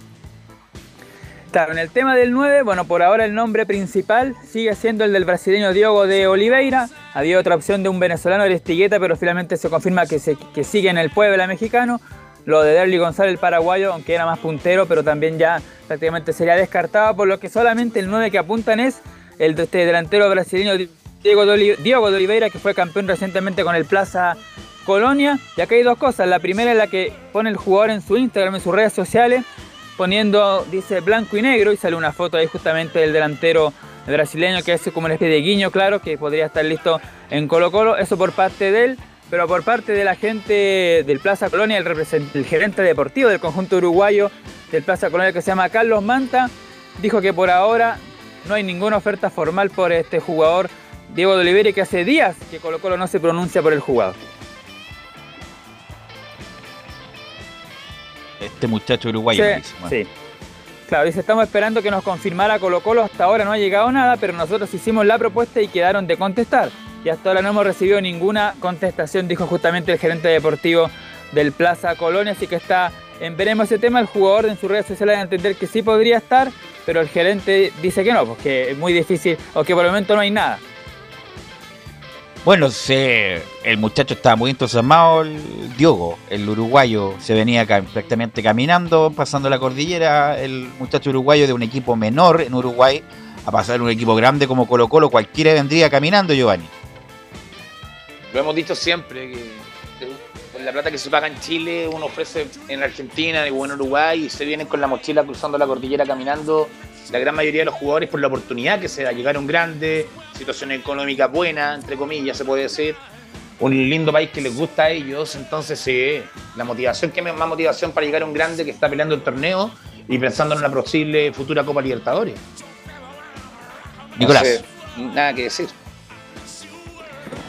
Claro, en el tema del nueve, bueno, por ahora el nombre principal sigue siendo el del brasileño Diogo de Oliveira. Había otra opción de un venezolano, Aristigueta, pero finalmente se confirma que, se, que sigue en el Puebla mexicano. Lo de Derly González, el paraguayo, aunque era más puntero, pero también ya prácticamente sería descartado, por lo que solamente el nueve que apuntan es el de este delantero brasileño Diego de, Diogo de Oliveira, que fue campeón recientemente con el Plaza Colonia. Y acá hay dos cosas. La primera es la que pone el jugador en su Instagram, en sus redes sociales, poniendo, dice, blanco y negro, y sale una foto ahí justamente del delantero brasileño, que hace como una especie de guiño, claro, que podría estar listo en Colo Colo. Eso por parte de él, pero por parte de la gente del Plaza Colonia, el, el gerente deportivo del conjunto uruguayo del Plaza Colonia, que se llama Carlos Manta, dijo que por ahora no hay ninguna oferta formal por este jugador Diego de Oliveira, que hace días que Colo Colo no se pronuncia por el jugador. Este muchacho uruguayo. Sí, dice, bueno. Sí. Claro, dice, estamos esperando que nos confirmara Colo Colo, hasta ahora no ha llegado nada, pero nosotros hicimos la propuesta y quedaron de contestar. Y hasta ahora no hemos recibido ninguna contestación, dijo justamente el gerente deportivo del Plaza Colonia, así que está en veremos ese tema. El jugador en sus redes sociales de entender que sí podría estar, pero el gerente dice que no, porque es muy difícil, o que por el momento no hay nada. Bueno, se, el muchacho estaba muy entusiasmado, el Diogo, el uruguayo, se venía perfectamente caminando, pasando la cordillera, el muchacho uruguayo de un equipo menor en Uruguay, a pasar en un equipo grande como Colo Colo, cualquiera vendría caminando, Giovanni. Lo hemos dicho siempre, que con la plata que se paga en Chile, uno ofrece en Argentina y en Uruguay, y se vienen con la mochila cruzando la cordillera caminando, la gran mayoría de los jugadores, por la oportunidad que se da, llegar a un grande, situación económica buena, entre comillas, se puede decir, un lindo país que les gusta a ellos, entonces eh, la motivación, ¿qué más motivación para llegar a un grande que está peleando el torneo y pensando en una posible futura Copa Libertadores? Nicolás. No sé, nada que decir.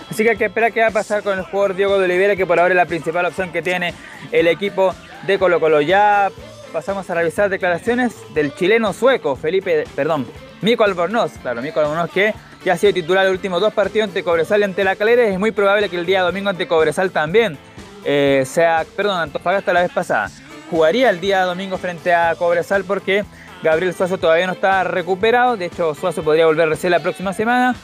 Así que hay que esperar qué va a pasar con el jugador Diogo de Oliveira, que por ahora es la principal opción que tiene el equipo de Colo Colo. Ya pasamos a revisar declaraciones del chileno sueco, Felipe, perdón, Mico Albornoz, claro, Mico Albornoz, que ya ha sido titular los últimos dos partidos ante Cobresal y ante La Calera, y es muy probable que el día domingo ante Cobresal también, eh, sea, perdón, Antofagasta la vez pasada, jugaría el día domingo frente a Cobresal porque Gabriel Suazo todavía no está recuperado, de hecho Suazo podría volver recién la próxima semana.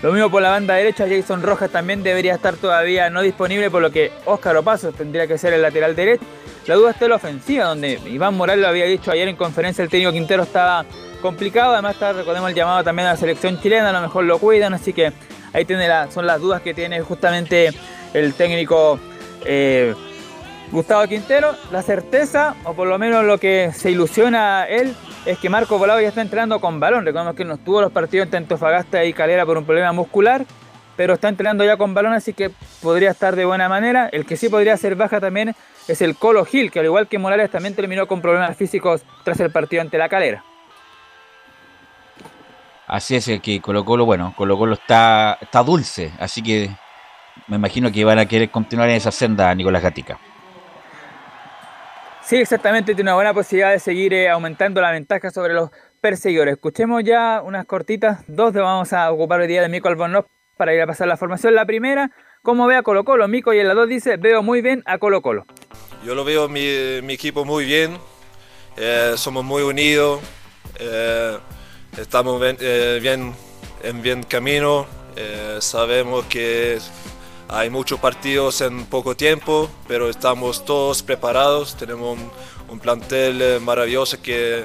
Lo mismo por la banda derecha, Jason Rojas también debería estar todavía no disponible, por lo que Óscar Opasos tendría que ser el lateral derecho. La duda está en la ofensiva, donde Iván Morales lo había dicho ayer en conferencia, el técnico Quintero estaba complicado, además está, recordemos, el llamado también a la selección chilena, a lo mejor lo cuidan, así que ahí tiene la, son las dudas que tiene justamente el técnico eh, Gustavo Quintero. La certeza, o por lo menos lo que se ilusiona él, es que Marco Palau ya está entrenando con balón. Recordemos que no estuvo los partidos entre Antofagasta y Calera por un problema muscular, pero está entrenando ya con balón, así que podría estar de buena manera. El que sí podría ser baja también es el Colo Gil, que al igual que Morales también terminó con problemas físicos tras el partido ante La Calera. Así es, que Colo Colo, bueno, Colo Colo está, está dulce, así que me imagino que van a querer continuar en esa senda, Nicolás Gatica. Sí, exactamente, tiene una buena posibilidad de seguir eh, aumentando la ventaja sobre los perseguidores. Escuchemos ya unas cortitas, dos que vamos a ocupar hoy día de Mico Albornoz para ir a pasar la formación. La primera, ¿cómo ve a Colo Colo? Mico, y en la dos dice, veo muy bien a Colo Colo. Yo lo veo, mi, mi equipo muy bien, eh, somos muy unidos, eh, estamos bien, eh, bien, en bien camino, eh, sabemos que hay muchos partidos en poco tiempo, pero estamos todos preparados, tenemos un, un plantel maravilloso que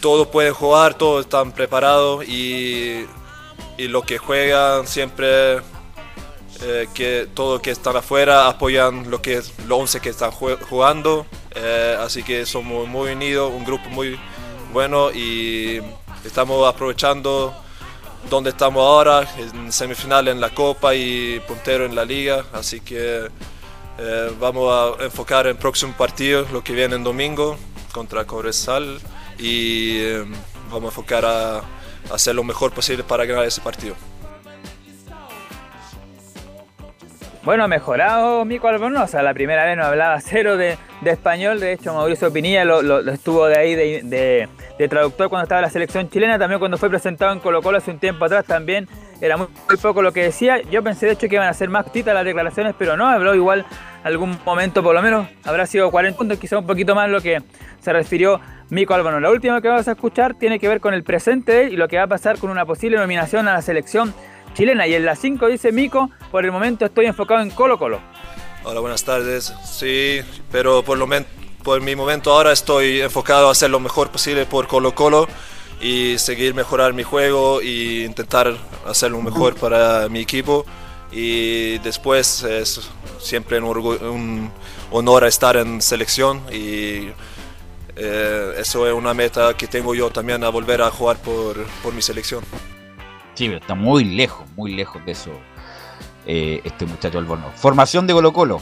todos pueden jugar, todos están preparados y, y los que juegan siempre, eh, que todos los que están afuera apoyan lo que, los once que están jugando, eh, así que somos muy unidos, un grupo muy bueno y estamos aprovechando donde estamos ahora, en semifinal en la Copa y puntero en la Liga, así que eh, vamos a enfocar en el próximo partido, lo que viene en domingo contra Cobresal, y eh, vamos a enfocar a, a hacer lo mejor posible para ganar ese partido. Bueno, ha mejorado Mico Albornoz, la primera vez no hablaba cero de, de español, de hecho Mauricio Pinilla lo, lo, lo estuvo de ahí de, de, de traductor cuando estaba en la selección chilena, también cuando fue presentado en Colo Colo hace un tiempo atrás también era muy, muy poco lo que decía. Yo pensé de hecho que iban a ser más cortitas las declaraciones, pero no, habló igual algún momento, por lo menos habrá sido cuarenta puntos, quizá un poquito más lo que se refirió Mico Albornoz. La última que vamos a escuchar tiene que ver con el presente de él y lo que va a pasar con una posible nominación a la selección chilena, y en la cinco dice Mico, por el momento estoy enfocado en Colo Colo. Hola, buenas tardes, sí, pero por, lo men por mi momento ahora estoy enfocado a hacer lo mejor posible por Colo Colo y seguir mejorar mi juego e intentar hacer lo mejor para mi equipo, y después es siempre un, un honor estar en selección y eh, eso es una meta que tengo yo también, a volver a jugar por, por mi selección. Sí, pero está muy lejos, muy lejos de eso eh, este muchacho Albornoz. Formación de Colo Colo.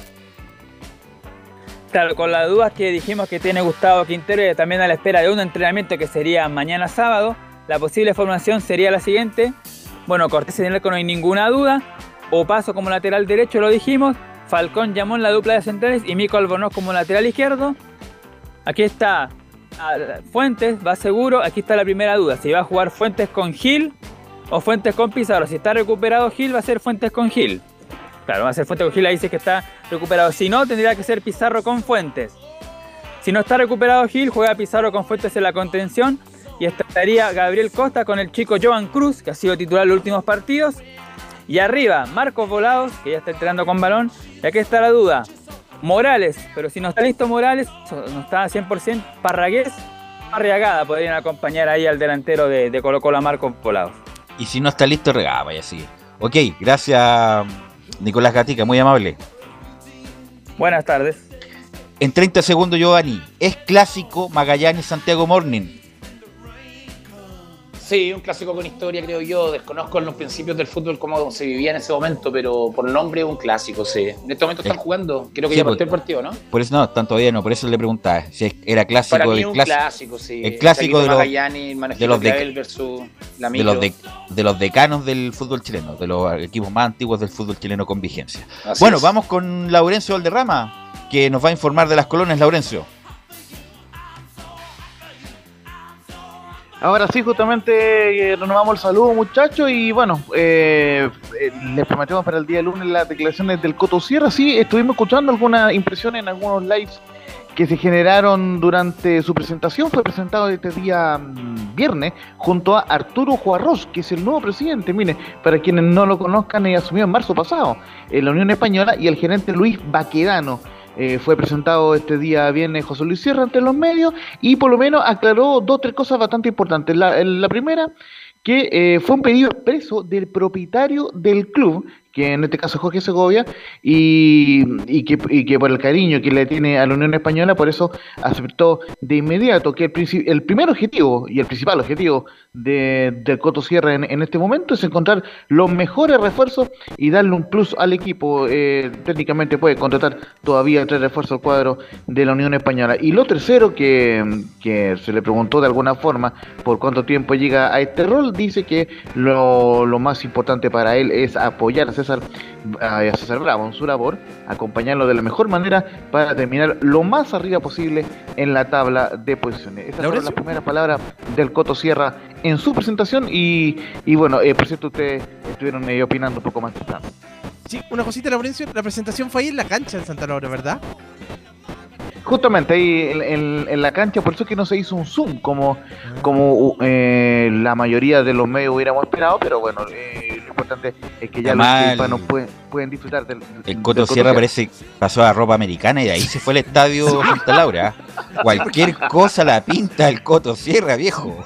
Claro, con las dudas que dijimos que tiene Gustavo Quintero y también a la espera de un entrenamiento que sería mañana sábado, la posible formación sería la siguiente. Bueno, Cortés en el que no hay ninguna duda. Opaso como lateral derecho, lo dijimos. Falcón, Llamón, la dupla de centrales y Mico Albornoz como lateral izquierdo. Aquí está Fuentes, va seguro. Aquí está la primera duda, si va a jugar Fuentes con Gil o Fuentes con Pizarro. Si está recuperado Gil, va a ser Fuentes con Gil. Claro, va a ser Fuentes con Gil, ahí dice que está recuperado. Si no, tendría que ser Pizarro con Fuentes. Si no está recuperado Gil, juega Pizarro con Fuentes en la contención. Y estaría Gabriel Costa con el chico Joan Cruz, que ha sido titular los últimos partidos. Y arriba, Marcos Volados, que ya está entrenando con balón. Y aquí está la duda. Morales, pero si no está listo Morales, no está a cien por ciento, Parragués, Arriagada podrían acompañar ahí al delantero de, de Colo Colo, a Marcos Volados. Y si no está listo, regaba, vaya, sigue. Ok, gracias Nicolás Gatica, muy amable. Buenas tardes. En treinta segundos, Giovanni, ¿es clásico Magallanes-Santiago Morning? Sí, un clásico con historia, creo yo. Desconozco en los principios del fútbol cómo se vivía en ese momento, pero por nombre un clásico, sí. En este momento están es, jugando, creo que sí, ya partió el partido, ¿no? Por eso no, tanto todavía no, por eso le preguntaba si era clásico. Para mí un clásico, clásico, sí. El clásico de los, de, los de, versus la de los de de los decanos del fútbol chileno, de los equipos más antiguos del fútbol chileno con vigencia. Así bueno, es. Vamos con Laurencio Valderrama, que nos va a informar de las colonias, Laurencio. Ahora sí, justamente eh, renovamos el saludo, muchachos, y bueno, eh, eh, les prometemos para el día de lunes las declaraciones del Coto Sierra. Sí, estuvimos escuchando algunas impresiones en algunos lives que se generaron durante su presentación. Fue presentado este día um, viernes junto a Arturo Juarroz, que es el nuevo presidente, mire, para quienes no lo conozcan, eh, asumió en marzo pasado en la Unión Española, y el gerente Luis Baquedano. Eh, fue presentado este día viernes José Luis Sierra ante los medios y por lo menos aclaró dos o tres cosas bastante importantes. La, la primera, que eh, fue un pedido expreso del propietario del club, que en este caso es Jorge Segovia, y, y, que, y que por el cariño que le tiene a la Unión Española, por eso aceptó de inmediato que el, princip- el primer objetivo y el principal objetivo de, de Coto Sierra en, en este momento es encontrar los mejores refuerzos y darle un plus al equipo. Eh, técnicamente puede contratar todavía tres refuerzos al cuadro de la Unión Española. Y lo tercero, que, que se le preguntó de alguna forma por cuánto tiempo llega a este rol, dice que lo, lo más importante para él es apoyar a César, a César Bravo en su labor, acompañarlo de la mejor manera para terminar lo más arriba posible en la tabla de posiciones. Esas fueron las primeras palabras del Coto Sierra en su presentación, y, y bueno, eh, por cierto, ustedes estuvieron medio opinando un poco más tarde. Sí, una cosita, Laurencio, la presentación fue ahí en la cancha en Santa Laura, ¿verdad? Justamente ahí en, en, en la cancha, por eso es que no se hizo un zoom como, como eh, la mayoría de los medios hubiéramos esperado, pero bueno, eh, lo importante es que ya además, los hispanos pueden, pueden disfrutar del, del el Coto del Sierra. Parece que pasó a ropa americana y de ahí se fue al estadio Santa Laura. Cualquier cosa la pinta el Coto Sierra, viejo.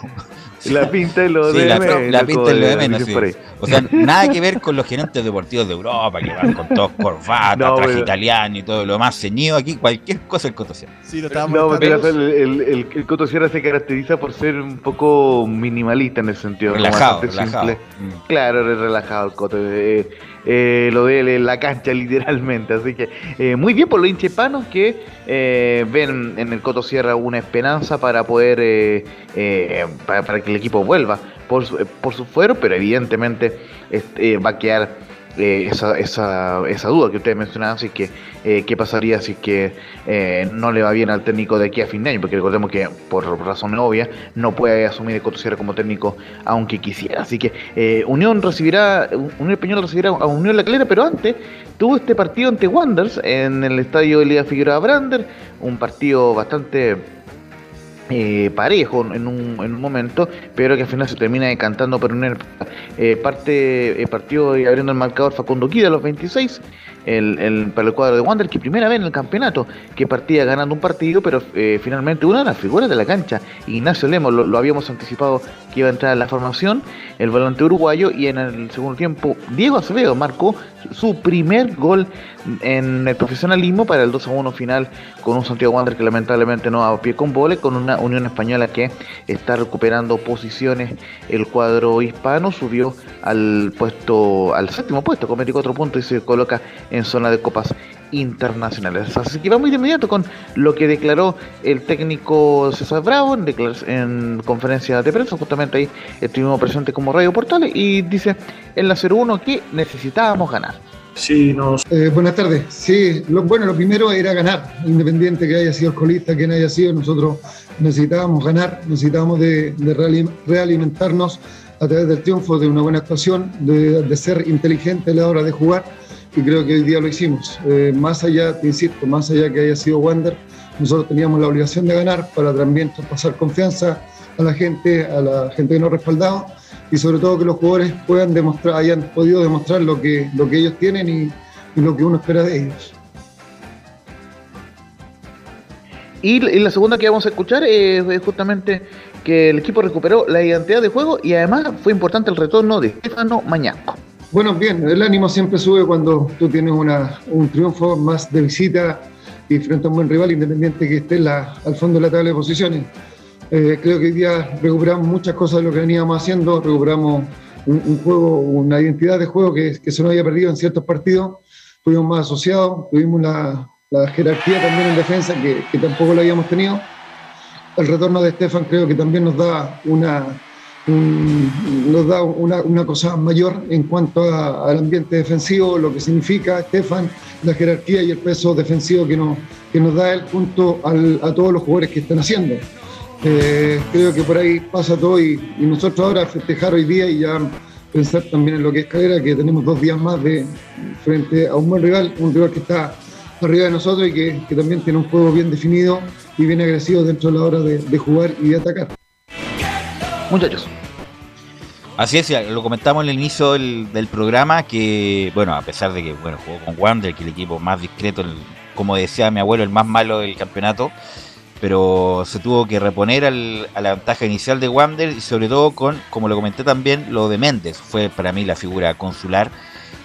La pinta y lo sí, de la, menos, la pinta y lo de menos, sí. O sea, nada que ver con los gerentes deportivos de Europa, que van con todos corbatas, no, traje pero... italiano y todo lo más ceñido. Aquí cualquier cosa el Coto Sierra. Sí, lo no, pero el, el, el, el Coto Sierra se caracteriza por ser un poco minimalista en ese sentido. Relajado, relajado. Simple. Mm. Claro, relajado el Coto. Eh, eh, lo de él en la cancha, literalmente. Así que eh, muy bien por los hinchepanos que eh, ven en el Coto Sierra una esperanza para poder, eh, eh, para, para que el equipo vuelva por su, por su fuero, pero evidentemente este, eh, va a quedar eh, esa, esa, esa duda que ustedes mencionaban, así que eh, qué pasaría si es que eh, no le va bien al técnico de aquí a fin de año, porque recordemos que por razones obvias no puede asumir el Coto Sierra como técnico aunque quisiera, así que eh, Unión recibirá, Unión Española recibirá a Unión La Calera, pero antes tuvo este partido ante Wanderers en el estadio de Liga Figueroa Brander, un partido bastante Eh, parejo en un, en un momento, pero que al final se termina decantando por un eh, parte eh, partido y abriendo el marcador Facundo Quida a los veintiséis el, el, para el cuadro de Wander, que primera vez en el campeonato que partía ganando un partido, pero eh, finalmente una de las figuras de la cancha, Ignacio Lemos, lo, lo habíamos anticipado que iba a entrar a la formación, el volante uruguayo, y en el segundo tiempo Diego Acevedo marcó su primer gol en el profesionalismo para el dos a uno final, con un Santiago Wander que lamentablemente no a pie con vole, con una Unión Española que está recuperando posiciones. El cuadro hispano subió al puesto, al séptimo puesto con veinticuatro puntos y se coloca en zona de copas internacionales. Así que vamos de inmediato con lo que declaró el técnico César Bravo en, declar- en conferencia de prensa, justamente ahí estuvimos presentes como Radio Portales, y dice en la cero uno que necesitábamos ganar. Sí, no. eh, buenas tardes. Sí, lo, bueno, lo primero era ganar, independiente que haya sido el colista, quien haya sido, nosotros necesitábamos ganar, necesitábamos de, de realimentarnos a través del triunfo, de una buena actuación, de, de ser inteligente a la hora de jugar, y creo que hoy día lo hicimos. Eh, más allá, te insisto, más allá que haya sido Wander, nosotros teníamos la obligación de ganar para también pasar confianza a la gente, a la gente que nos ha respaldado, y sobre todo que los jugadores puedan demostrar, hayan podido demostrar lo que, lo que ellos tienen y, y lo que uno espera de ellos. Y, y la segunda que vamos a escuchar es, es justamente que el equipo recuperó la identidad de juego, y además fue importante el retorno de Estefano Mañasco. Bueno, bien, el ánimo siempre sube cuando tú tienes una, un triunfo más de visita y frente a un buen rival, independiente que esté la, al fondo de la tabla de posiciones. Eh, creo que hoy día recuperamos muchas cosas de lo que veníamos haciendo, recuperamos un, un juego, una identidad de juego que, que se nos había perdido en ciertos partidos, estuvimos más asociados, tuvimos la, la jerarquía también en defensa que, que tampoco la habíamos tenido. El retorno de Estefan creo que también nos da una, un, nos da una, una cosa mayor en cuanto a, al ambiente defensivo, lo que significa Estefan, la jerarquía y el peso defensivo que nos, que nos da él junto al, a todos los jugadores que están haciendo. Eh, creo que por ahí pasa todo, y, y nosotros ahora festejar hoy día y ya pensar también en lo que es Calera, que tenemos dos días más de frente a un buen rival, un rival que está arriba de nosotros y que, que también tiene un juego bien definido y bien agresivo dentro de la hora de, de jugar y de atacar. Muchachos. Así es, lo comentamos en el inicio del, del programa, que bueno, a pesar de que bueno, jugó con Wander, que el equipo más discreto, el, como decía mi abuelo, el más malo del campeonato, pero se tuvo que reponer al, a la ventaja inicial de Wander, y sobre todo con, como lo comenté también, lo de Méndez, fue para mí la figura consular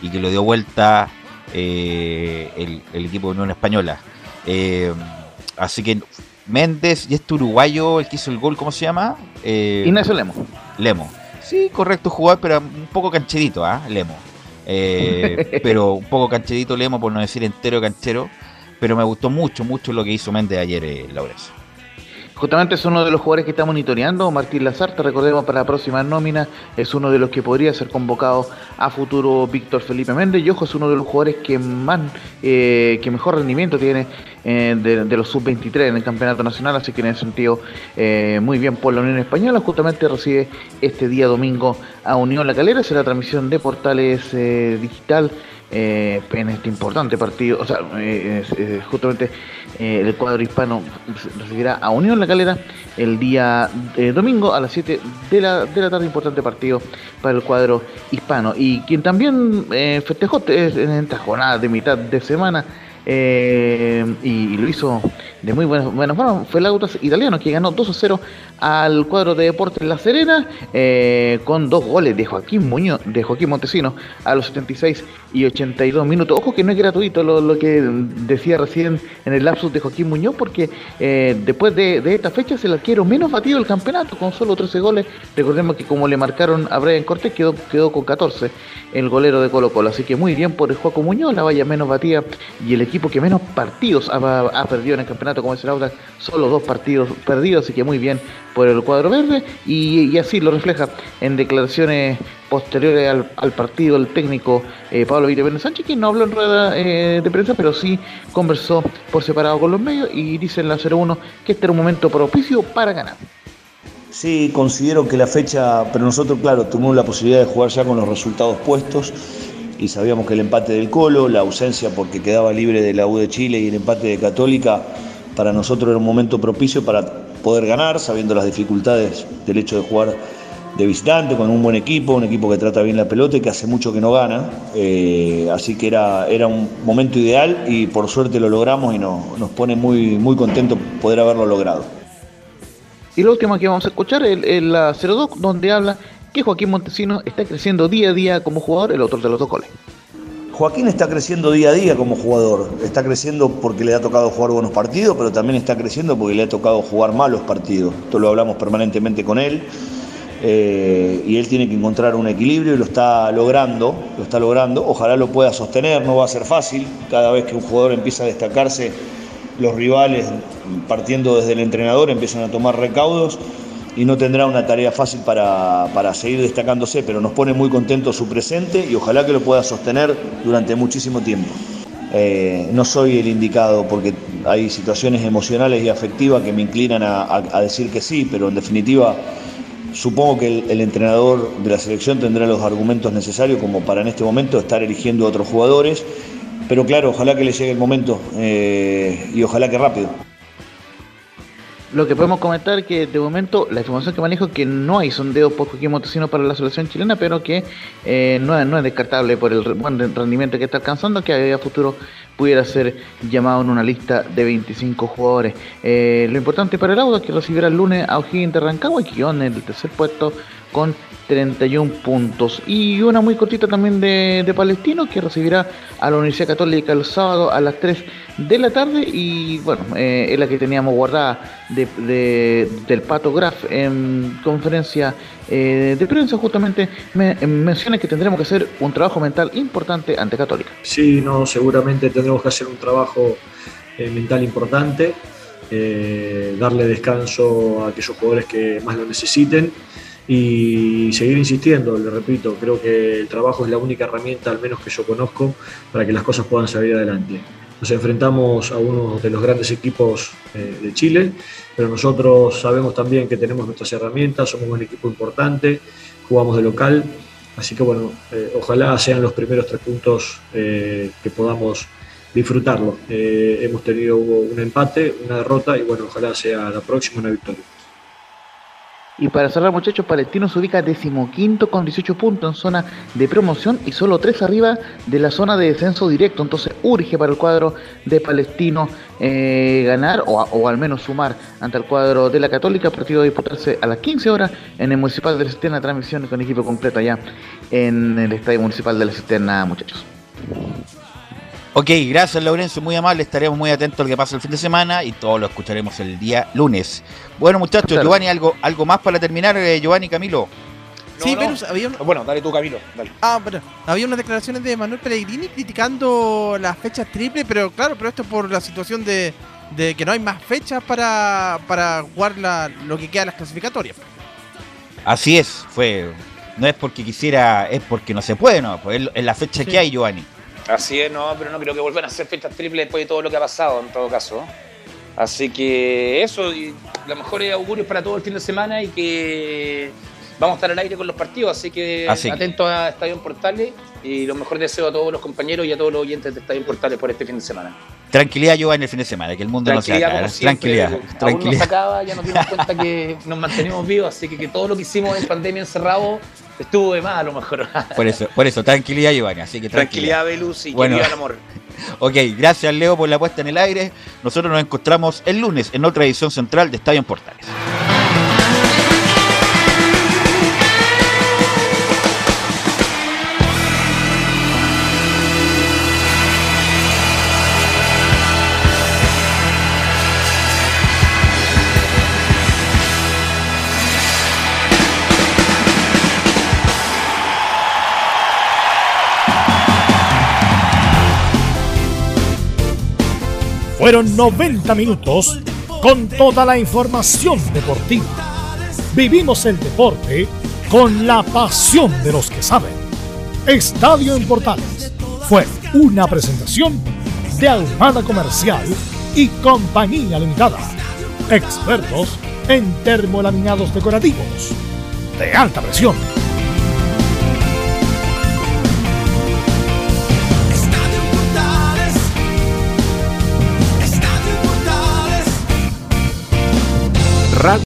y que lo dio vuelta eh, el, el equipo de Unión Española. Eh, así que Méndez y este uruguayo, el que hizo el gol, ¿cómo se llama? Eh, Ignacio Lemo. Lemo. Sí, correcto jugador, pero un poco cancherito, ¿ah? ¿eh? Lemo. Eh, pero un poco cancherito Lemo, por no decir entero canchero. Pero me gustó mucho, mucho lo que hizo Méndez ayer, eh, Laurence. Justamente es uno de los jugadores que está monitoreando Martín Lazarte, recordemos, para la próxima nómina. Es uno de los que podría ser convocado a futuro Víctor Felipe Méndez. Y ojo, es uno de los jugadores que más eh, que mejor rendimiento tiene eh, de, de los sub veintitrés en el campeonato nacional. Así que en ese sentido, eh, muy bien por la Unión Española. Justamente recibe este día domingo a Unión La Calera. Será transmisión de Portales eh, Digital. Eh, en este importante partido, o sea, eh, eh, justamente eh, el cuadro hispano recibirá a Unión La Calera el día eh, domingo a las siete de la, de la tarde. Importante partido para el cuadro hispano. Y quien también eh, festejó en esta jornada de mitad de semana eh, y, y lo hizo de muy buena, buena forma fue el Audax Italiano, que ganó dos a cero al cuadro de Deportes La Serena, eh, con dos goles de Joaquín Muñoz, de Joaquín Montesino, a los setenta y seis y ochenta y dos minutos. Ojo que no es gratuito lo, lo que decía recién en el lapsus de Joaquín Muñoz, porque eh, después de, de esta fecha es el arquero menos batido del campeonato, con solo trece goles. Recordemos que como le marcaron a Brian Cortés, quedó, quedó con catorce el golero de Colo Colo, así que muy bien por el Joaco Muñoz, la valla menos batida y el equipo que menos partidos ha, ha perdido en el campeonato, como es el Audax, solo dos partidos perdidos, así que muy bien por el cuadro verde. Y, y así lo refleja en declaraciones posteriores al, al partido el técnico eh, Pablo Villanueva Sánchez, que no habló en rueda eh, de prensa, pero sí conversó por separado con los medios, y dice en la cero uno que este era un momento propicio para ganar. Sí, considero que la fecha, pero nosotros claro, tuvimos la posibilidad de jugar ya con los resultados puestos, y sabíamos que el empate del Colo, la ausencia porque quedaba libre de la U de Chile, y el empate de Católica, para nosotros era un momento propicio para poder ganar, sabiendo las dificultades del hecho de jugar de visitante, con un buen equipo, un equipo que trata bien la pelota y que hace mucho que no gana. Eh, así que era, era un momento ideal, y por suerte lo logramos, y no, nos pone muy, muy contentos poder haberlo logrado. Y lo último que vamos a escuchar es la cero dos, donde habla que Joaquín Montesino está creciendo día a día como jugador, el autor de los dos goles. Joaquín está creciendo día a día como jugador, está creciendo porque le ha tocado jugar buenos partidos, pero también está creciendo porque le ha tocado jugar malos partidos. Esto lo hablamos permanentemente con él, eh, y él tiene que encontrar un equilibrio y lo está logrando, lo está logrando. Ojalá lo pueda sostener, no va a ser fácil. Cada vez que un jugador empieza a destacarse, los rivales, partiendo desde el entrenador, empiezan a tomar recaudos, y no tendrá una tarea fácil para, para seguir destacándose, pero nos pone muy contentos su presente, y ojalá que lo pueda sostener durante muchísimo tiempo. Eh, no soy el indicado, porque hay situaciones emocionales y afectivas que me inclinan a, a, a decir que sí, pero en definitiva supongo que el, el entrenador de la selección tendrá los argumentos necesarios como para en este momento estar eligiendo a otros jugadores, pero claro, ojalá que le llegue el momento, eh, y ojalá que rápido. Lo que podemos comentar es que de momento la información que manejo es que no hay sondeo por Joaquín Montesino para la selección chilena, pero que eh, no, es, no es descartable por el buen rendimiento que está alcanzando, que a futuro pudiera ser llamado en una lista de veinticinco jugadores. Eh, lo importante para el Audax es que recibirá el lunes a O'Higgins de Rancagua, y que en el tercer puesto con treinta y uno puntos. Y una muy cortita también de, de Palestino, que recibirá a la Universidad Católica el sábado a las tres de la tarde. Y bueno, eh, es la que teníamos guardada de, de, del Pato Graf en conferencia eh, de prensa. Justamente me, menciona que tendremos que hacer un trabajo mental importante ante Católica. Sí, no, seguramente tendremos que hacer un trabajo eh, mental importante, eh, darle descanso a aquellos jugadores que más lo necesiten, y seguir insistiendo. Le repito, creo que el trabajo es la única herramienta, al menos que yo conozco, para que las cosas puedan salir adelante. Nos enfrentamos a uno de los grandes equipos eh, de Chile, pero nosotros sabemos también que tenemos nuestras herramientas, somos un equipo importante, jugamos de local, así que bueno, eh, ojalá sean los primeros tres puntos eh, que podamos disfrutarlo. Eh, hemos tenido un empate, una derrota, y bueno, ojalá sea la próxima una victoria. Y para cerrar, muchachos, Palestino se ubica decimoquinto con dieciocho puntos en zona de promoción y solo tres arriba de la zona de descenso directo. Entonces urge para el cuadro de Palestino eh, ganar o, o al menos sumar ante el cuadro de la Católica. Partido de disputarse a las quince horas en el Municipal de la Cisterna. Transmisión con equipo completo allá en el Estadio Municipal de la Cisterna, muchachos. Ok, gracias Laurencio, muy amable, estaremos muy atentos a lo que pasa el fin de semana y todo lo escucharemos el día lunes. Bueno muchachos, claro. Giovanni, ¿algo, algo más para terminar, eh, Giovanni, Camilo? No, sí, no. Pero había una... Bueno, dale tú Camilo, dale. Ah, bueno, había unas declaraciones de Manuel Pellegrini criticando las fechas triple, pero claro, pero esto es por la situación de, de que no hay más fechas para, para jugar la, lo que queda de las clasificatorias. Así es, fue, no es porque quisiera, es porque no se puede, no, pues es la fecha sí. que hay, Giovanni. Así es, no, pero no creo que vuelvan a hacer fechas triples después de todo lo que ha pasado, en todo caso. Así que eso, y los mejores augurios para todo el fin de semana y que vamos a estar al aire con los partidos, así que así atentos que... a Estadio Portales y los mejores deseos a todos los compañeros y a todos los oyentes de Estadio Portales por este fin de semana. Tranquilidad, Giovanni, en el fin de semana, que el mundo no se acaba. Tranquilidad, tranquilidad. Aún nos acaba, ya nos dimos cuenta que nos mantenemos vivos, así que, que todo lo que hicimos en pandemia encerrado estuvo de más a lo mejor. Por eso, por eso, tranquilidad, Giovanni, así que tranquilidad. Tranquilidad, Belus, y bueno, que viva el amor. Ok, gracias Leo por la puesta en el aire. Nosotros nos encontramos el lunes en otra edición central de Estadio en Portales. Fueron noventa minutos con toda la información deportiva. Vivimos el deporte con la pasión de los que saben. Estadio en Portales fue una presentación de Ahumada Comercial y Compañía Limitada. Expertos en termolaminados decorativos de alta presión.